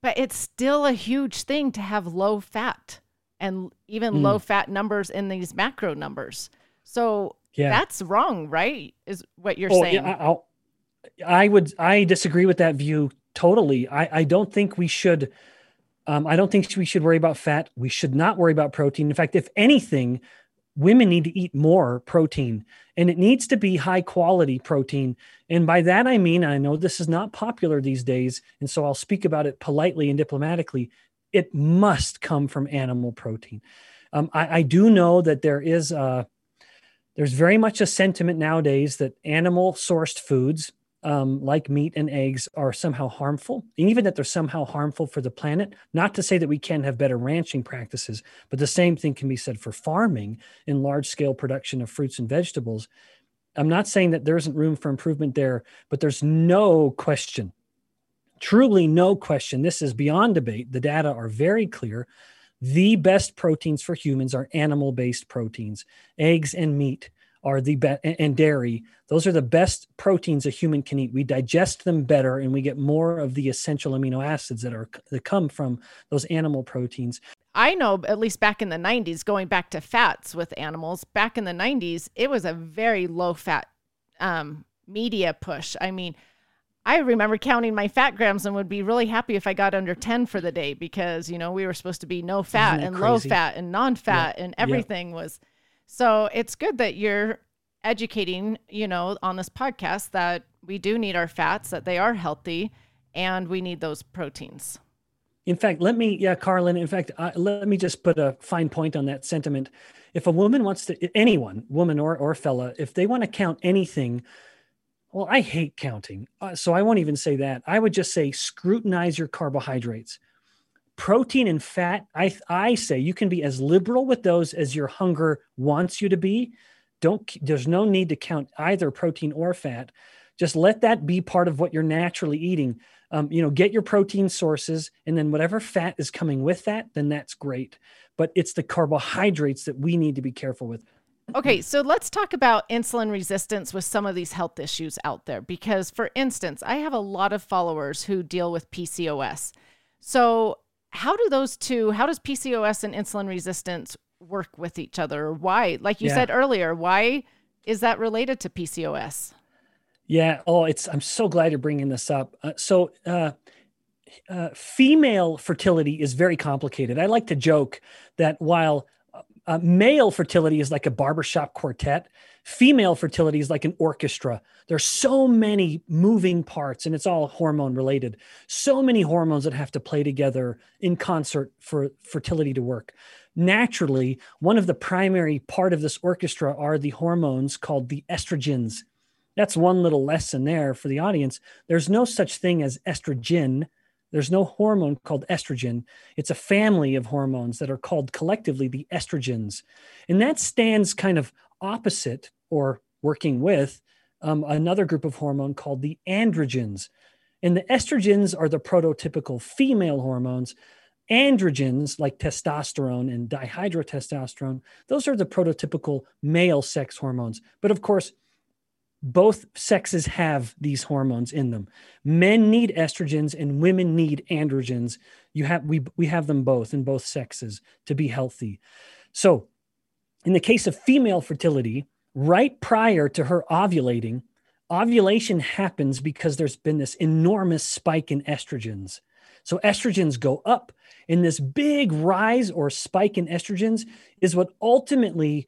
but it's still a huge thing to have low fat and even low fat numbers in these macro numbers. So that's wrong, right? Is what you're saying. Yeah, I disagree with that view totally. I don't think we should... I don't think we should worry about fat. We should not worry about protein. In fact, if anything, women need to eat more protein, and it needs to be high quality protein. And by that, I mean, I know this is not popular these days, and so I'll speak about it politely and diplomatically. It must come from animal protein. I do know that there's very much a sentiment nowadays that animal sourced foods, like meat and eggs, are somehow harmful, and even that they're somehow harmful for the planet. Not to say that we can't have better ranching practices, but the same thing can be said for farming and large-scale production of fruits and vegetables. I'm not saying that there isn't room for improvement there, but there's no question, truly no question, this is beyond debate. The data are very clear. The best proteins for humans are animal-based proteins. Eggs and meat are the best, and dairy. Those are the best proteins a human can eat. We digest them better, and we get more of the essential amino acids that come from those animal proteins. I know, at least back in the 90s, going back to fats with animals, back in the 90s, it was a very low fat media push. I mean, I remember counting my fat grams and would be really happy if I got under 10 for the day because, you know, we were supposed to be no fat and crazy? Low fat and non-fat and everything was. So it's good that you're educating, you know, on this podcast that we do need our fats, that they are healthy, and we need those proteins. In fact, let me just put a fine point on that sentiment. If a woman wants to, anyone, woman or fella, if they want to count anything, well, I hate counting, so I won't even say that. I would just say scrutinize your carbohydrates. Protein and fat, I say you can be as liberal with those as your hunger wants you to be. There's no need to count either protein or fat. Just let that be part of what you're naturally eating. Get your protein sources, and then whatever fat is coming with that, then that's great. But it's the carbohydrates that we need to be careful with. Okay, so let's talk about insulin resistance with some of these health issues out there. Because, for instance, I have a lot of followers who deal with PCOS. So how does PCOS and insulin resistance work with each other? Why, like you said earlier, why is that related to PCOS? Yeah. Oh, I'm so glad you're bringing this up. Female fertility is very complicated. I like to joke that while male fertility is like a barbershop quartet, female fertility is like an orchestra. There's so many moving parts, and it's all hormone related. So many hormones that have to play together in concert for fertility to work. Naturally, one of the primary part of this orchestra are the hormones called the estrogens. That's one little lesson there for the audience. There's no such thing as estrogen. There's no hormone called estrogen. It's a family of hormones that are called collectively the estrogens. And that stands kind of opposite or working with another group of hormone called the androgens. And the estrogens are the prototypical female hormones. Androgens, like testosterone and dihydrotestosterone, those are the prototypical male sex hormones. But of course, both sexes have these hormones in them. Men need estrogens and women need androgens. We have them both in both sexes to be healthy. So in the case of female fertility, right prior to her ovulating, ovulation happens because there's been this enormous spike in estrogens. So estrogens go up, and this big rise or spike in estrogens is what ultimately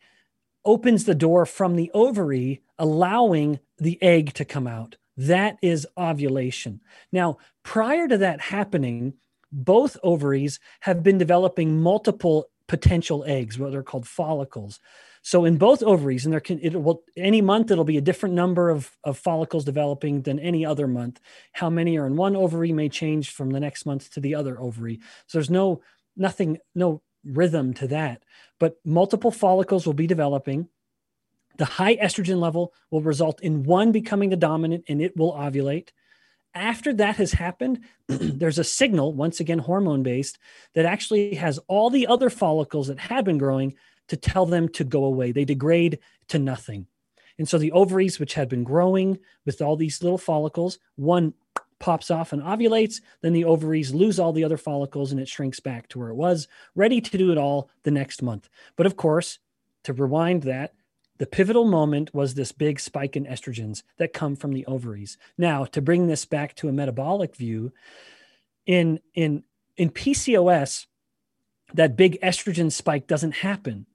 opens the door from the ovary, allowing the egg to come out. That is ovulation. Now, prior to that happening, both ovaries have been developing multiple potential eggs, what are called follicles. So in both ovaries, and any month it'll be a different number of follicles developing than any other month. How many are in one ovary may change from the next month to the other ovary. So there's no rhythm to that, but multiple follicles will be developing. The high estrogen level will result in one becoming the dominant, and it will ovulate. After that has happened, there's a signal, once again, hormone-based, that actually has all the other follicles that had been growing to tell them to go away. They degrade to nothing. And so the ovaries, which had been growing with all these little follicles, one pops off and ovulates, then the ovaries lose all the other follicles and it shrinks back to where it was, ready to do it all the next month. But of course, to rewind that, the pivotal moment was this big spike in estrogens that come from the ovaries. Now, to bring this back to a metabolic view, in PCOS, that big estrogen spike doesn't happen.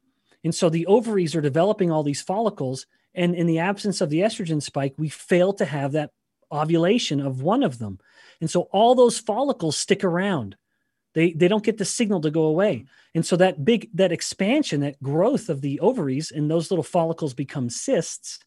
And so the ovaries are developing all these follicles, and in the absence of the estrogen spike, we fail to have that ovulation of one of them. And so all those follicles stick around. They don't get the signal to go away. And so that expansion, that growth of the ovaries and those little follicles become cysts,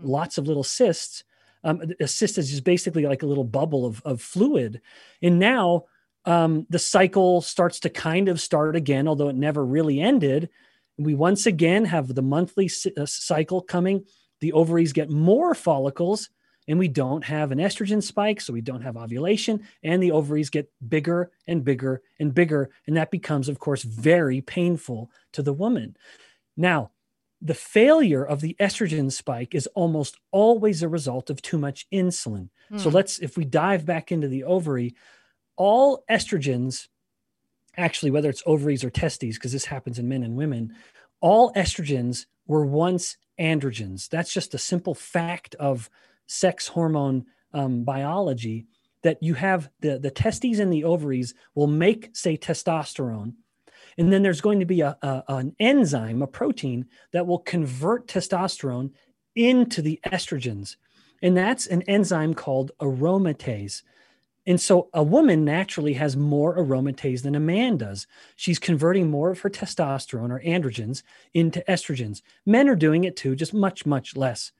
lots of little cysts. A cyst is just basically like a little bubble of fluid. And now the cycle starts to kind of start again, although it never really ended. We once again have the monthly cycle coming. The ovaries get more follicles, and we don't have an estrogen spike, so we don't have ovulation, and the ovaries get bigger and bigger and bigger, and that becomes, of course, very painful to the woman. Now, the failure of the estrogen spike is almost always a result of too much insulin. So if we dive back into the ovary, all estrogens actually, whether it's ovaries or testes, because this happens in men and women, all estrogens were once androgens. That's just a simple fact of sex hormone biology, that you have the testes and the ovaries will make, say, testosterone. And then there's going to be an enzyme, a protein that will convert testosterone into the estrogens. And that's an enzyme called aromatase. And so a woman naturally has more aromatase than a man does. She's converting more of her testosterone or androgens into estrogens. Men are doing it too, just much, much less.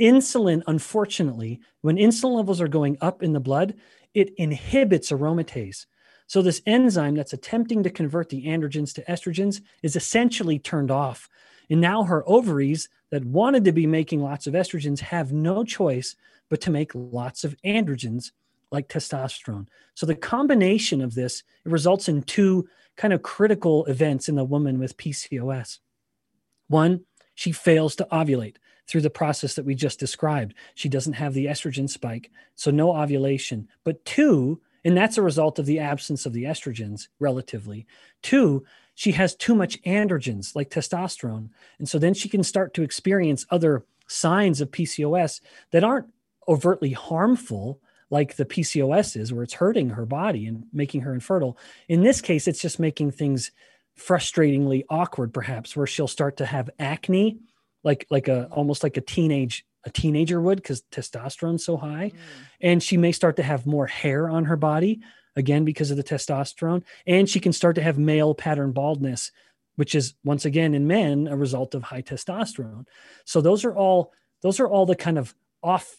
Insulin, unfortunately, when insulin levels are going up in the blood, it inhibits aromatase. So this enzyme that's attempting to convert the androgens to estrogens is essentially turned off. And now her ovaries that wanted to be making lots of estrogens have no choice but to make lots of androgens like testosterone. So the combination of this results in two kind of critical events in the woman with PCOS. One, she fails to ovulate through the process that we just described. She doesn't have the estrogen spike, so no ovulation. But two, and that's a result of the absence of the estrogens, relatively. Two, she has too much androgens like testosterone. And so then she can start to experience other signs of PCOS that aren't overtly harmful, like the PCOS is, where it's hurting her body and making her infertile. In this case, it's just making things frustratingly awkward, perhaps, where she'll start to have acne, almost like a teenager would, because testosterone's so high. And she may start to have more hair on her body, again, because of the testosterone. And she can start to have male pattern baldness, which is, once again, in men, a result of high testosterone. So those are all the kind of off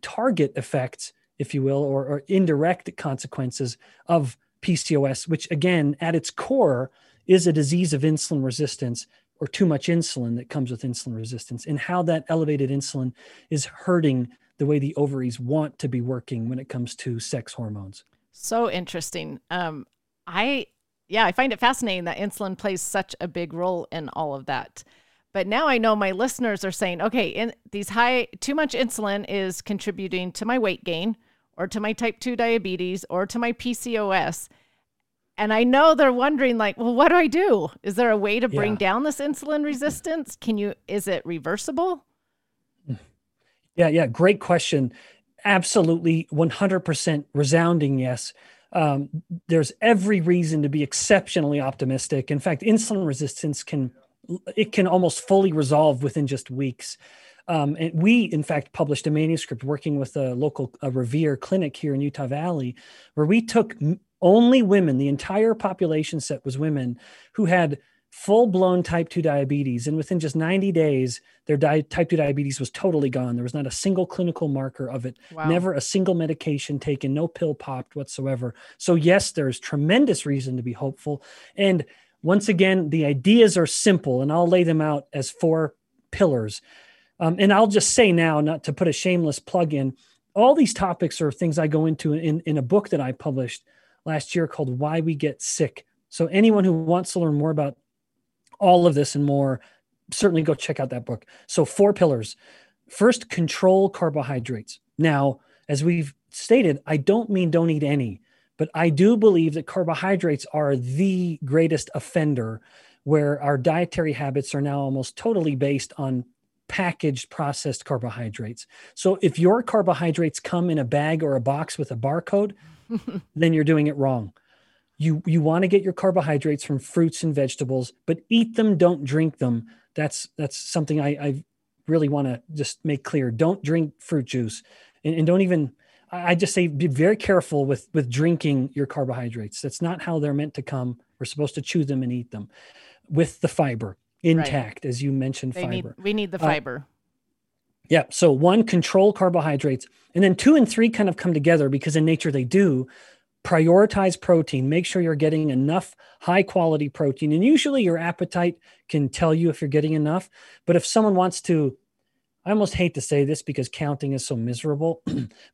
target effects, if you will, or indirect consequences of PCOS, which, again, at its core is a disease of insulin resistance, or too much insulin that comes with insulin resistance, and how that elevated insulin is hurting the way the ovaries want to be working when it comes to sex hormones. So interesting. I find it fascinating that insulin plays such a big role in all of that. But now I know my listeners are saying, okay, too much insulin is contributing to my weight gain, or to my type 2 diabetes, or to my PCOS. And I know they're wondering, like, well, what do I do? Is there a way to bring down this insulin resistance? Is it reversible? Yeah. Great question. Absolutely. 100% resounding yes. There's every reason to be exceptionally optimistic. In fact, insulin resistance can almost fully resolve within just weeks. And we, in fact, published a manuscript working with a local Revere clinic here in Utah Valley, where we took only women, the entire population set was women who had full-blown type 2 diabetes. And within just 90 days, their type 2 diabetes was totally gone. There was not a single clinical marker of it. Wow. Never a single medication taken, no pill popped whatsoever. So yes, there's tremendous reason to be hopeful. And once again, the ideas are simple, and I'll lay them out as four pillars. And I'll just say now, not to put a shameless plug in, all these topics are things I go into in a book that I published last year called Why We Get Sick. So anyone who wants to learn more about all of this and more, certainly go check out that book. So four pillars. First, control carbohydrates. Now, as we've stated, I don't mean don't eat any, but I do believe that carbohydrates are the greatest offender, where our dietary habits are now almost totally based on packaged processed carbohydrates. So if your carbohydrates come in a bag or a box with a barcode, then you're doing it wrong. You want to get your carbohydrates from fruits and vegetables, but eat them, don't drink them. That's something I really want to just make clear. Don't drink fruit juice, and don't even, I just say, be very careful with drinking your carbohydrates. That's not how they're meant to come. We're supposed to chew them and eat them with the fiber intact, right? As you mentioned, we need the fiber. Yeah. So one, control carbohydrates. And then two and three kind of come together because in nature they do. Prioritize protein. Make sure you're getting enough high quality protein. And usually your appetite can tell you if you're getting enough. But if someone wants to, I almost hate to say this because counting is so miserable,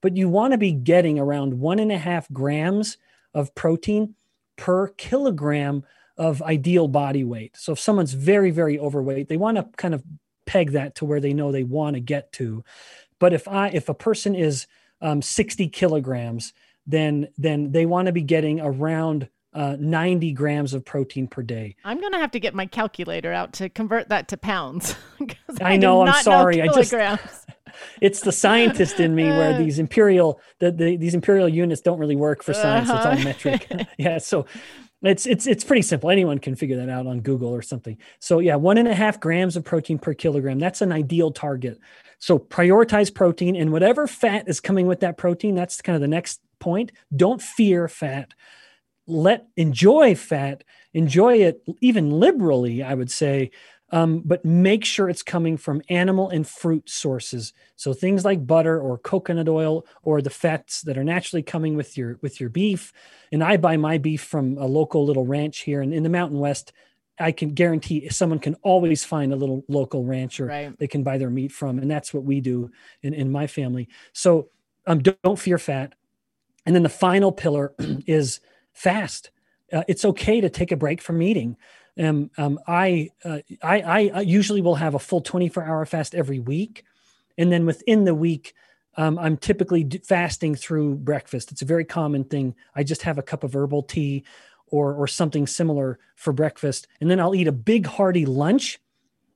but you want to be getting around 1.5 grams of protein per kilogram of ideal body weight. So if someone's very, very overweight, they want to kind of peg that to where they know they want to get to. But if a person is 60 kilograms, then they want to be getting around 90 grams of protein per day. I'm going to have to get my calculator out to convert that to pounds. I know, I'm sorry. It's the scientist in me where these imperial units don't really work for science. It's all metric. Yeah. So it's pretty simple. Anyone can figure that out on Google or something. So yeah, 1.5 grams of protein per kilogram. That's an ideal target. So prioritize protein, and whatever fat is coming with that protein, that's kind of the next point. Don't fear fat. Enjoy fat, enjoy it even liberally, I would say. But make sure it's coming from animal and fruit sources. So things like butter or coconut oil, or the fats that are naturally coming with your beef. And I buy my beef from a local little ranch here. And in the Mountain West, I can guarantee someone can always find a little local rancher they can buy their meat from. And that's what we do in my family. So don't fear fat. And then the final pillar is fast. It's okay to take a break from eating. I usually will have a full 24-hour fast every week. And then within the week, I'm typically fasting through breakfast. It's a very common thing. I just have a cup of herbal tea or something similar for breakfast. And then I'll eat a big hearty lunch.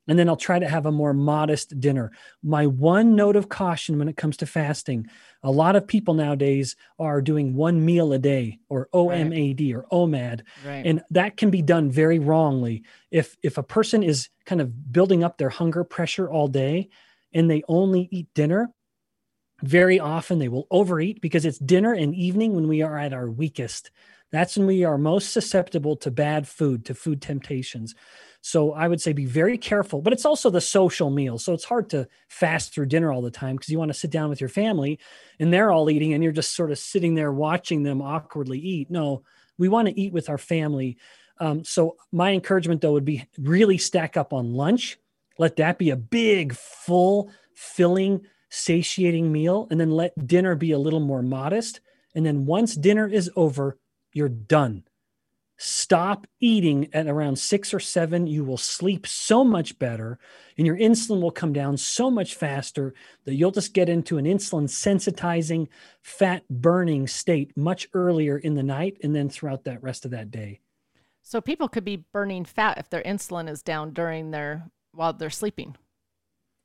And then I'll try to have a more modest dinner. My one note of caution when it comes to fasting, a lot of people nowadays are doing one meal a day, or OMAD or OMAD. Right. And that can be done very wrongly. If a person is kind of building up their hunger pressure all day and they only eat dinner, very often they will overeat, because it's dinner and evening when we are at our weakest. That's when we are most susceptible to bad food, to food temptations. So I would say be very careful, but it's also the social meal. So it's hard to fast through dinner all the time, because you want to sit down with your family and they're all eating and you're just sort of sitting there watching them awkwardly eat. No, we want to eat with our family. So my encouragement though would be really stack up on lunch. Let that be a big, full, filling, satiating meal. And then let dinner be a little more modest. And then once dinner is over, you're done. Stop eating at around 6 or 7. You will sleep so much better, and your insulin will come down so much faster that you'll just get into an insulin sensitizing, fat burning state much earlier in the night and then throughout that rest of that day. So people could be burning fat if their insulin is down while they're sleeping.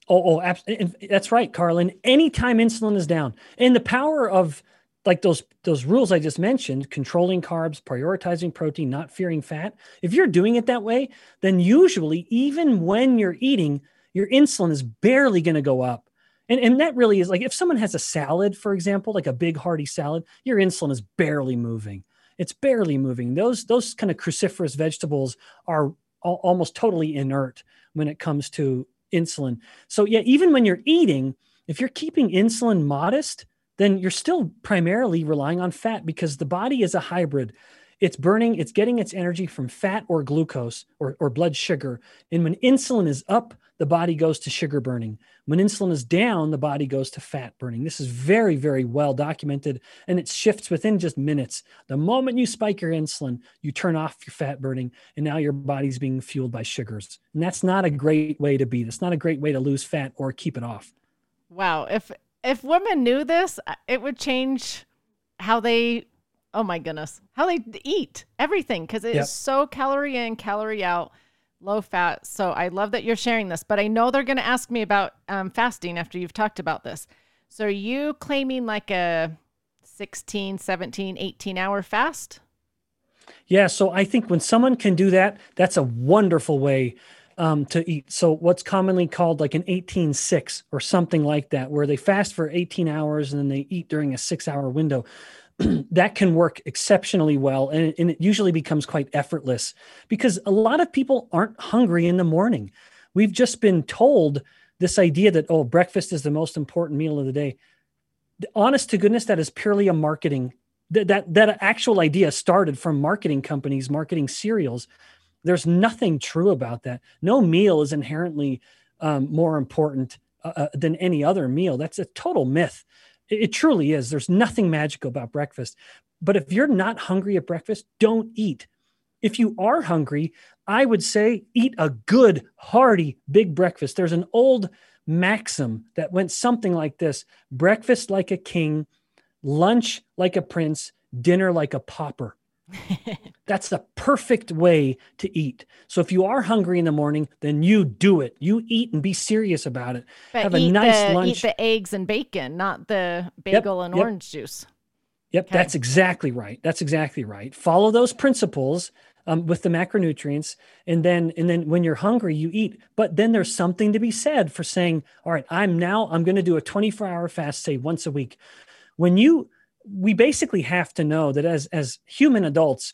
That's right, Carlin. Anytime insulin is down, and the power of like those rules I just mentioned, controlling carbs, prioritizing protein, not fearing fat. If you're doing it that way, then usually even when you're eating, your insulin is barely going to go up. And that really is like, if someone has a salad, for example, like a big hearty salad, your insulin is barely moving. It's barely moving. Those kind of cruciferous vegetables are almost totally inert when it comes to insulin. So yeah, even when you're eating, if you're keeping insulin modest, then you're still primarily relying on fat, because the body is a hybrid. It's getting its energy from fat or glucose or blood sugar. And when insulin is up, the body goes to sugar burning. When insulin is down, the body goes to fat burning. This is very, very well documented, and it shifts within just minutes. The moment you spike your insulin, you turn off your fat burning, and now your body's being fueled by sugars. And that's not a great way to be. That's not a great way to lose fat or keep it off. Wow. If women knew this, it would change how they eat everything, because it is so calorie in, calorie out, low fat. So I love that you're sharing this, but I know they're going to ask me about fasting after you've talked about this. So are you claiming like a 16, 17, 18-hour fast? Yeah, so I think when someone can do that, that's a wonderful way to eat. So what's commonly called like an 18-6 or something like that, where they fast for 18 hours and then they eat during a 6-hour window, that can work exceptionally well. And it usually becomes quite effortless, because a lot of people aren't hungry in the morning. We've just been told this idea that, breakfast is the most important meal of the day. Honest to goodness, that is purely a marketing. That actual idea started from marketing companies, marketing cereals. There's nothing true about that. No meal is inherently more important than any other meal. That's a total myth. It truly is. There's nothing magical about breakfast. But if you're not hungry at breakfast, don't eat. If you are hungry, I would say eat a good, hearty, big breakfast. There's an old maxim that went something like this: breakfast like a king, lunch like a prince, dinner like a pauper. That's the perfect way to eat. So if you are hungry in the morning, then you do it. You eat and be serious about it. But have a nice lunch. Eat the eggs and bacon, not the bagel and orange juice. Yep, okay. That's exactly right. That's exactly right. Follow those principles with the macronutrients. And then when you're hungry, you eat. But then there's something to be said for saying, all right, I'm going to do a 24-hour fast, say once a week. We basically have to know that as human adults,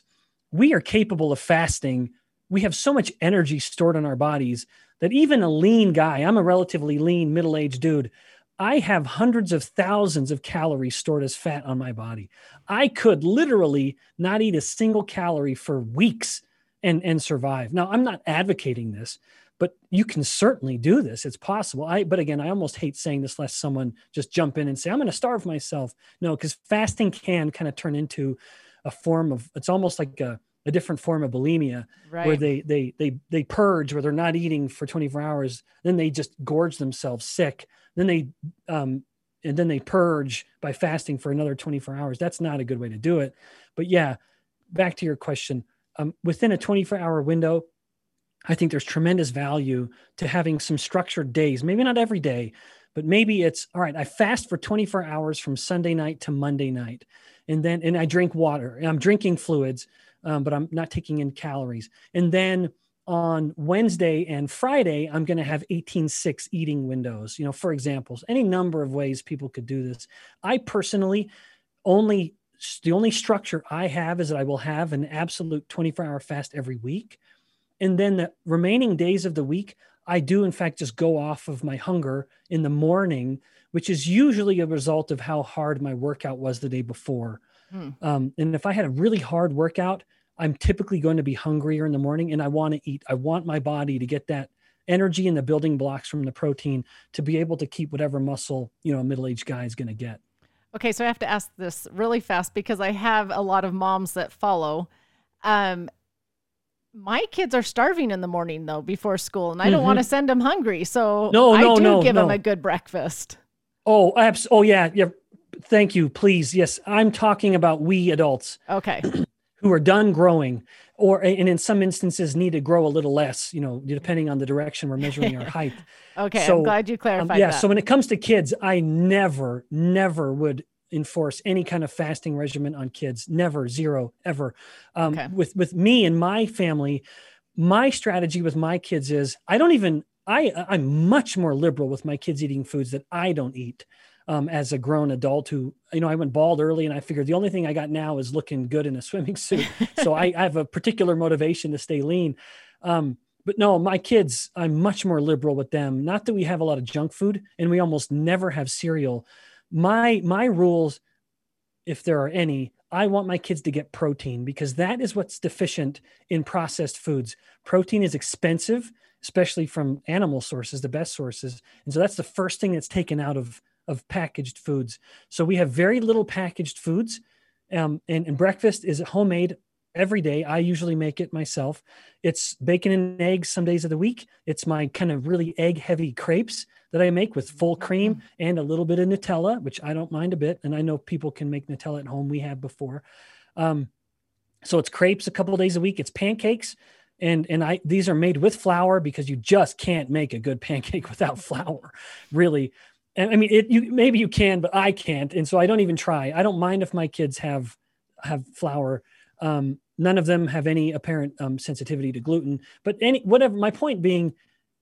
we are capable of fasting. We have so much energy stored in our bodies that even a lean guy, I'm a relatively lean middle-aged dude, I have hundreds of thousands of calories stored as fat on my body. I could literally not eat a single calorie for weeks and survive. Now, I'm not advocating this, but you can certainly do this. It's possible. But again, I almost hate saying this lest someone just jump in and say, I'm going to starve myself. No, because fasting can kind of turn into a form of, it's almost like a different form of bulimia, right, where they purge, where they're not eating for 24 hours. Then they just gorge themselves sick. Then they purge by fasting for another 24 hours. That's not a good way to do it. But yeah, back to your question, within a 24-hour window, I think there's tremendous value to having some structured days, maybe not every day, but maybe it's, all right, I fast for 24 hours from Sunday night to Monday night. And I drink water and I'm drinking fluids, but I'm not taking in calories. And then on Wednesday and Friday, I'm going to have 18-6 eating windows, for examples, any number of ways people could do this. I personally the only structure I have is that I will have an absolute 24-hour fast every week. And then the remaining days of the week, I do, in fact, just go off of my hunger in the morning, which is usually a result of how hard my workout was the day before. And if I had a really hard workout, I'm typically going to be hungrier in the morning and I want to eat. I want my body to get that energy and the building blocks from the protein to be able to keep whatever muscle, a middle-aged guy is going to get. Okay, so I have to ask this really fast because I have a lot of moms that follow. My kids are starving in the morning though before school, and I don't want to send them hungry. So I do give them a good breakfast. Oh, yeah. Thank you. Please. Yes. I'm talking about we adults. Okay. Who are done growing and in some instances need to grow a little less, depending on the direction we're measuring our height. Okay. So, I'm glad you clarified that. So when it comes to kids, I never would enforce any kind of fasting regimen on kids. Never, zero, ever. With me and my family, my strategy with my kids is I'm much more liberal with my kids eating foods that I don't eat as a grown adult who, I went bald early and I figured the only thing I got now is looking good in a swimming suit. So I have a particular motivation to stay lean. But no, my kids, I'm much more liberal with them. Not that we have a lot of junk food and we almost never have cereal. My rules, if there are any, I want my kids to get protein because that is what's deficient in processed foods. Protein is expensive, especially from animal sources, the best sources. And so that's the first thing that's taken out of packaged foods. So we have very little packaged foods and breakfast is homemade every day. I usually make it myself. It's bacon and eggs some days of the week. It's my kind of really egg heavy crepes that I make with full cream and a little bit of Nutella, which I don't mind a bit. And I know people can make Nutella at home. We have before. So it's crepes a couple of days a week. It's pancakes. And these are made with flour because you just can't make a good pancake without flour, really. And I mean, maybe you can, but I can't. And so I don't even try. I don't mind if my kids have flour. None of them have any apparent sensitivity to gluten, but whatever. My point being,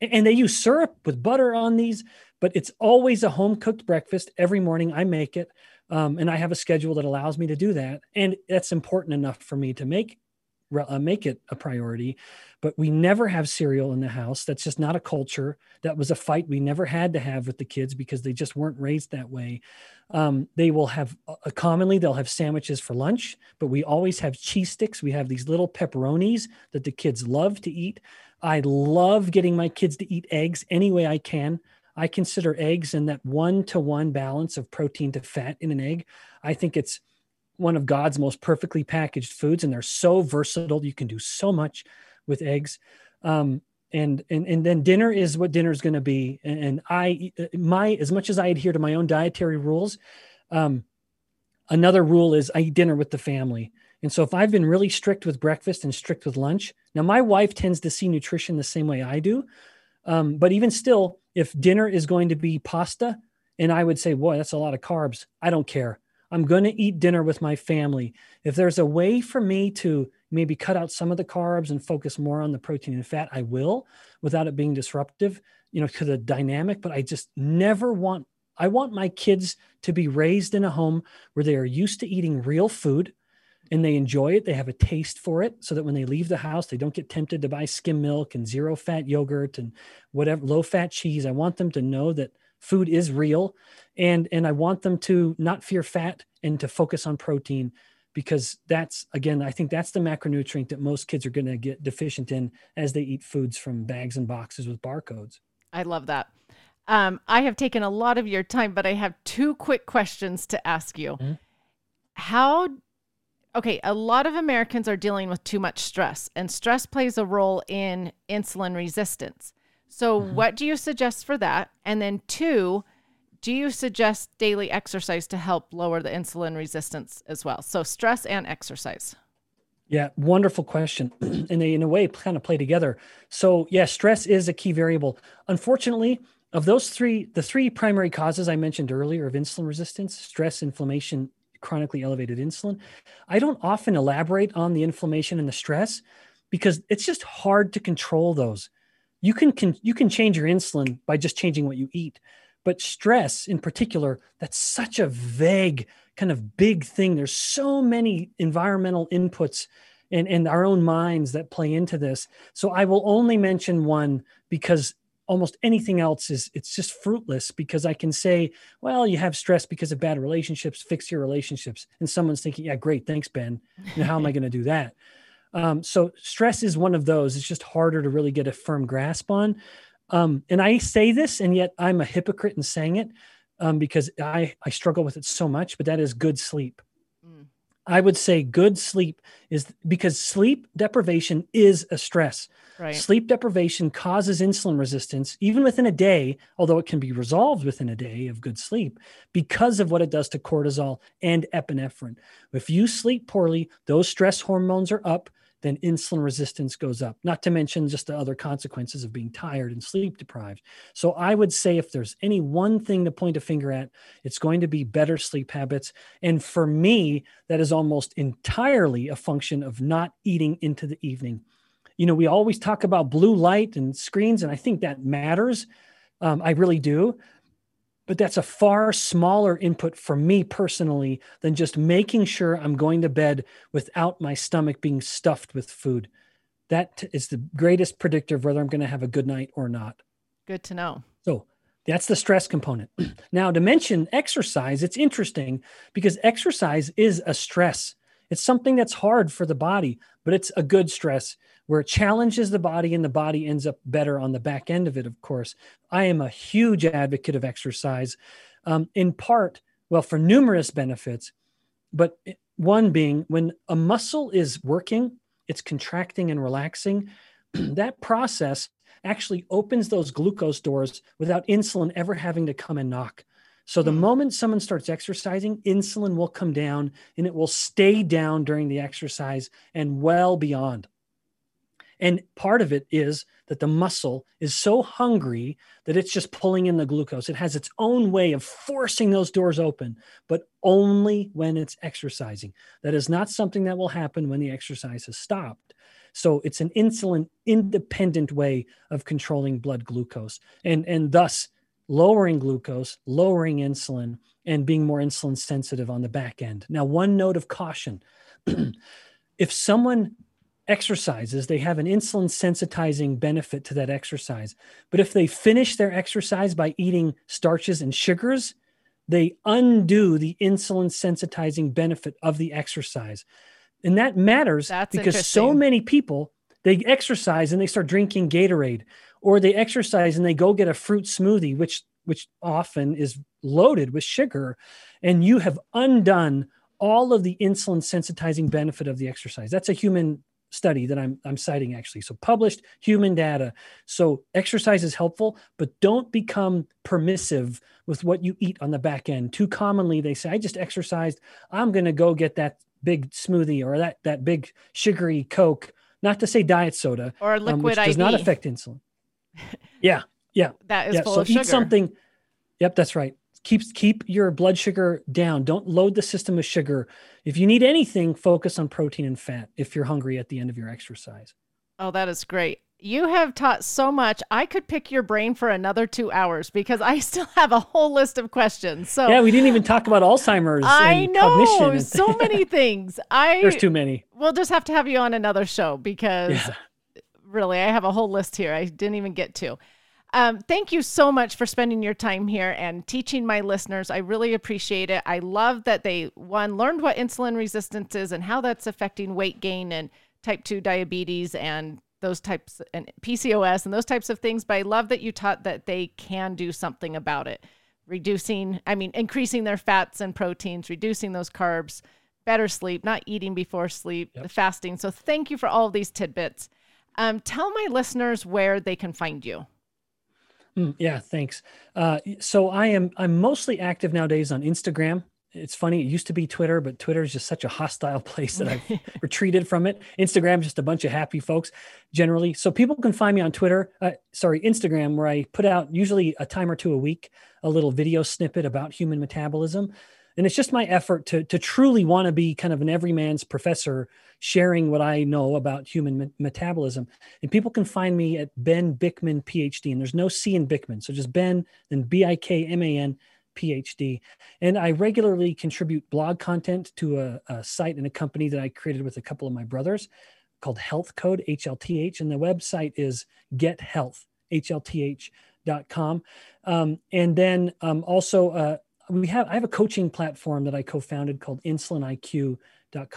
and they use syrup with butter on these, but it's always a home cooked breakfast. Every morning I make it. And I have a schedule that allows me to do that. And that's important enough for me to make it a priority, but we never have cereal in the house. That's just not a culture. That was a fight we never had to have with the kids because they just weren't raised that way. They will have commonly they'll have sandwiches for lunch, but we always have cheese sticks. We have these little pepperonis that the kids love to eat. I love getting my kids to eat eggs any way I can. I consider eggs and that 1-to-1 balance of protein to fat in an egg. I think it's one of God's most perfectly packaged foods, and they're so versatile. You can do so much with eggs. And then dinner is what dinner is going to be. And as much as I adhere to my own dietary rules, another rule is I eat dinner with the family. And so if I've been really strict with breakfast and strict with lunch, now my wife tends to see nutrition the same way I do. But even still, if dinner is going to be pasta, and I would say, boy, that's a lot of carbs, I don't care. I'm going to eat dinner with my family. If there's a way for me to maybe cut out some of the carbs and focus more on the protein and fat, I will, without it being disruptive, you know, to the dynamic. But I just never want, I want my kids to be raised in a home where they are used to eating real food and they enjoy it. They have a taste for it so that when they leave the house, they don't get tempted to buy skim milk and zero fat yogurt and whatever, low fat cheese. I want them to know that food is real, and I want them to not fear fat and to focus on protein, because that's, again, I think that's the macronutrient that most kids are going to get deficient in as they eat foods from bags and boxes with barcodes. I love that. I have taken a lot of your time, but I have two quick questions to ask you. Mm-hmm. Okay, a lot of Americans are dealing with too much stress, and stress plays a role in insulin resistance. So what do you suggest for that? And then two, do you suggest daily exercise to help lower the insulin resistance as well? So stress and exercise. Yeah, wonderful question. And they, in a way, kind of play together. So yeah, stress is a key variable. Unfortunately, of those three, the three primary causes I mentioned earlier of insulin resistance, stress, inflammation, chronically elevated insulin, I don't often elaborate on the inflammation and the stress because it's just hard to control those. You can change your insulin by just changing what you eat, but stress in particular, that's such a vague kind of big thing. There's so many environmental inputs and our own minds that play into this. So I will only mention one because almost anything else it's just fruitless, because I can say, well, you have stress because of bad relationships, fix your relationships. And someone's thinking, yeah, great. Thanks, Ben. Now, how am I going to do that? So stress is one of those. It's just harder to really get a firm grasp on. And I say this, and yet I'm a hypocrite in saying it because I struggle with it so much, but that is good sleep. Mm. I would say good sleep is because sleep deprivation is a stress. Right. Sleep deprivation causes insulin resistance even within a day, although it can be resolved within a day of good sleep because of what it does to cortisol and epinephrine. If you sleep poorly, those stress hormones are up, then insulin resistance goes up, not to mention just the other consequences of being tired and sleep deprived. So I would say if there's any one thing to point a finger at, it's going to be better sleep habits. And for me, that is almost entirely a function of not eating into the evening. You know, we always talk about blue light and screens, and I think that matters. I really do. But that's a far smaller input for me personally than just making sure I'm going to bed without my stomach being stuffed with food. That is the greatest predictor of whether I'm going to have a good night or not. Good to know. So that's the stress component. Now, to mention exercise, it's interesting because exercise is a stress. It's something that's hard for the body, but it's a good stress where it challenges the body and the body ends up better on the back end of it, of course. I am a huge advocate of exercise, in part, well, for numerous benefits, but one being when a muscle is working, it's contracting and relaxing. That process actually opens those glucose doors without insulin ever having to come and knock. So the moment someone starts exercising, insulin will come down and it will stay down during the exercise and well beyond. And part of it is that the muscle is so hungry that it's just pulling in the glucose. It has its own way of forcing those doors open, but only when it's exercising. That is not something that will happen when the exercise has stopped. So it's an insulin independent way of controlling blood glucose and thus lowering glucose, lowering insulin, and being more insulin sensitive on the back end. Now, one note of caution. If someone exercises, they have an insulin sensitizing benefit to that exercise. But if they finish their exercise by eating starches and sugars, they undo the insulin sensitizing benefit of the exercise. And that matters because so many people, they exercise and they start drinking Gatorade, or they exercise and they go get a fruit smoothie, which often is loaded with sugar, and you have undone all of the insulin sensitizing benefit of the exercise. That's a human study that I'm citing actually. So published human data. So exercise is helpful, but don't become permissive with what you eat on the back end. Too commonly they say, I just exercised. I'm going to go get that big smoothie or that big sugary Coke, not to say diet soda, or liquid IV, which does not affect insulin. Yeah. Yeah. That is full of sugar. Eat something. Yep. That's right. Keep your blood sugar down. Don't load the system with sugar. If you need anything, focus on protein and fat if you're hungry at the end of your exercise. Oh, that is great. You have taught so much. I could pick your brain for another 2 hours because I still have a whole list of questions. So yeah, we didn't even talk about Alzheimer's. I know, and so many things. There's too many. We'll just have to have you on another show because really, I have a whole list here I didn't even get to. Thank you so much for spending your time here and teaching my listeners. I really appreciate it. I love that they, one, learned what insulin resistance is and how that's affecting weight gain and type 2 diabetes and those types and PCOS and those types of things. But I love that you taught that they can do something about it, increasing their fats and proteins, reducing those carbs, better sleep, not eating before sleep, the fasting. So thank you for all of these tidbits. Tell my listeners where they can find you. Yeah, thanks. So I'm mostly active nowadays on Instagram. It's funny. It used to be Twitter, but Twitter is just such a hostile place that I've retreated from it. Instagram, just a bunch of happy folks generally. So people can find me on Instagram, where I put out usually a time or two a week, a little video snippet about human metabolism. And it's just my effort to truly want to be kind of an everyman's professor, sharing what I know about human metabolism. And people can find me at Ben Bikman PhD, and there's no C in Bikman, so just Ben, then Bikman PhD. And I regularly contribute blog content to a site and a company that I created with a couple of my brothers called Health Code, HLTH, and the website is Get Health, HLTH.com. And then also, I have a coaching platform that I co-founded called InsulinIQ.com.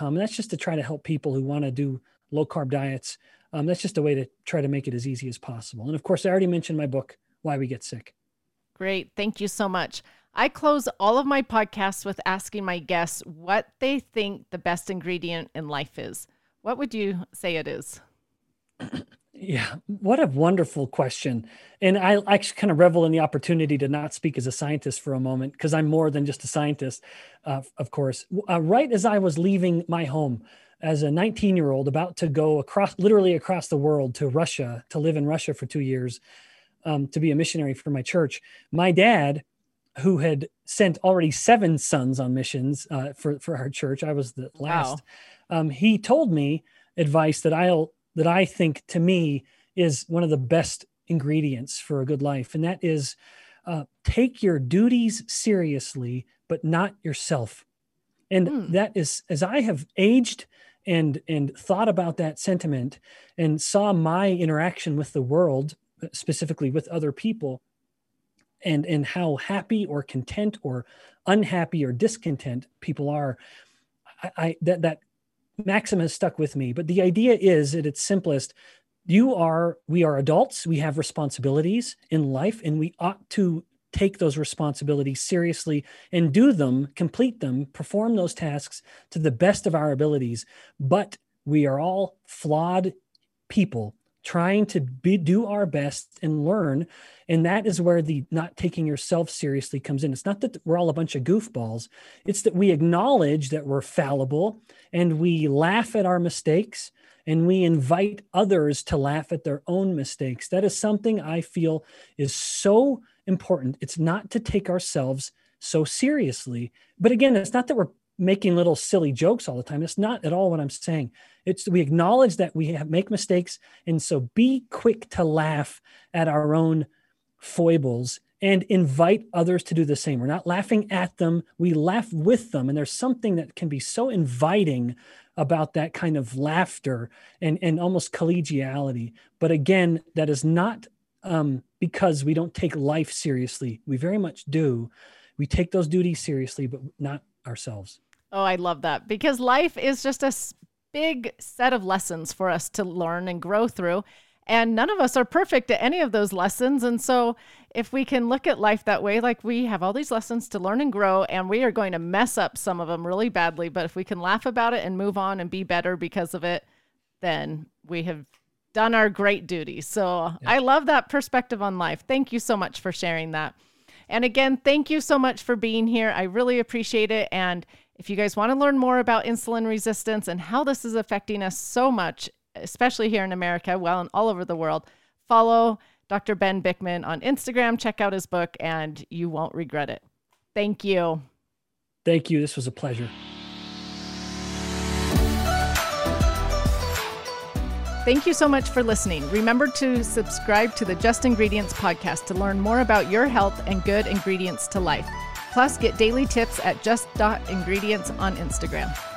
And that's just to try to help people who want to do low carb diets. That's just a way to try to make it as easy as possible. And of course, I already mentioned my book, Why We Get Sick. Great. Thank you so much. I close all of my podcasts with asking my guests what they think the best ingredient in life is. What would you say it is? Yeah. What a wonderful question. And I actually kind of revel in the opportunity to not speak as a scientist for a moment, because I'm more than just a scientist, of course. Right as I was leaving my home as a 19-year-old about to go literally across the world to Russia, to live in Russia for 2 years, to be a missionary for my church, my dad, who had sent already 7 sons on missions for our church, I was the last, wow. He told me advice that I think to me is one of the best ingredients for a good life. And that is take your duties seriously, but not yourself. And that is, as I have aged and thought about that sentiment and saw my interaction with the world, specifically with other people, and how happy or content or unhappy or discontent people are, that maxim has stuck with me. But the idea is, at its simplest, we are adults, we have responsibilities in life, and we ought to take those responsibilities seriously and do them, complete them, perform those tasks to the best of our abilities. But we are all flawed people trying to do our best and learn. And that is where the not taking yourself seriously comes in. It's not that we're all a bunch of goofballs. It's that we acknowledge that we're fallible and we laugh at our mistakes and we invite others to laugh at their own mistakes. That is something I feel is so important. It's not to take ourselves so seriously. But again, it's not that we're making little silly jokes all the time. It's not at all what I'm saying. It's we acknowledge that we make mistakes. And so be quick to laugh at our own foibles and invite others to do the same. We're not laughing at them. We laugh with them. And there's something that can be so inviting about that kind of laughter and almost collegiality. But again, that is not because we don't take life seriously. We very much do. We take those duties seriously, but not ourselves. Oh, I love that, because life is just a big set of lessons for us to learn and grow through. And none of us are perfect at any of those lessons. And so if we can look at life that way, like we have all these lessons to learn and grow, and we are going to mess up some of them really badly. But if we can laugh about it and move on and be better because of it, then we have done our great duty. So yeah. I love that perspective on life. Thank you so much for sharing that. And again, thank you so much for being here. I really appreciate it. And If you guys want to learn more about insulin resistance and how this is affecting us so much, especially here in America, well, and all over the world, follow Dr. Ben Bikman on Instagram, check out his book, and you won't regret it. Thank you. Thank you. This was a pleasure. Thank you so much for listening. Remember to subscribe to the Just Ingredients podcast to learn more about your health and good ingredients to life. Plus, get daily tips at just.ingredients on Instagram.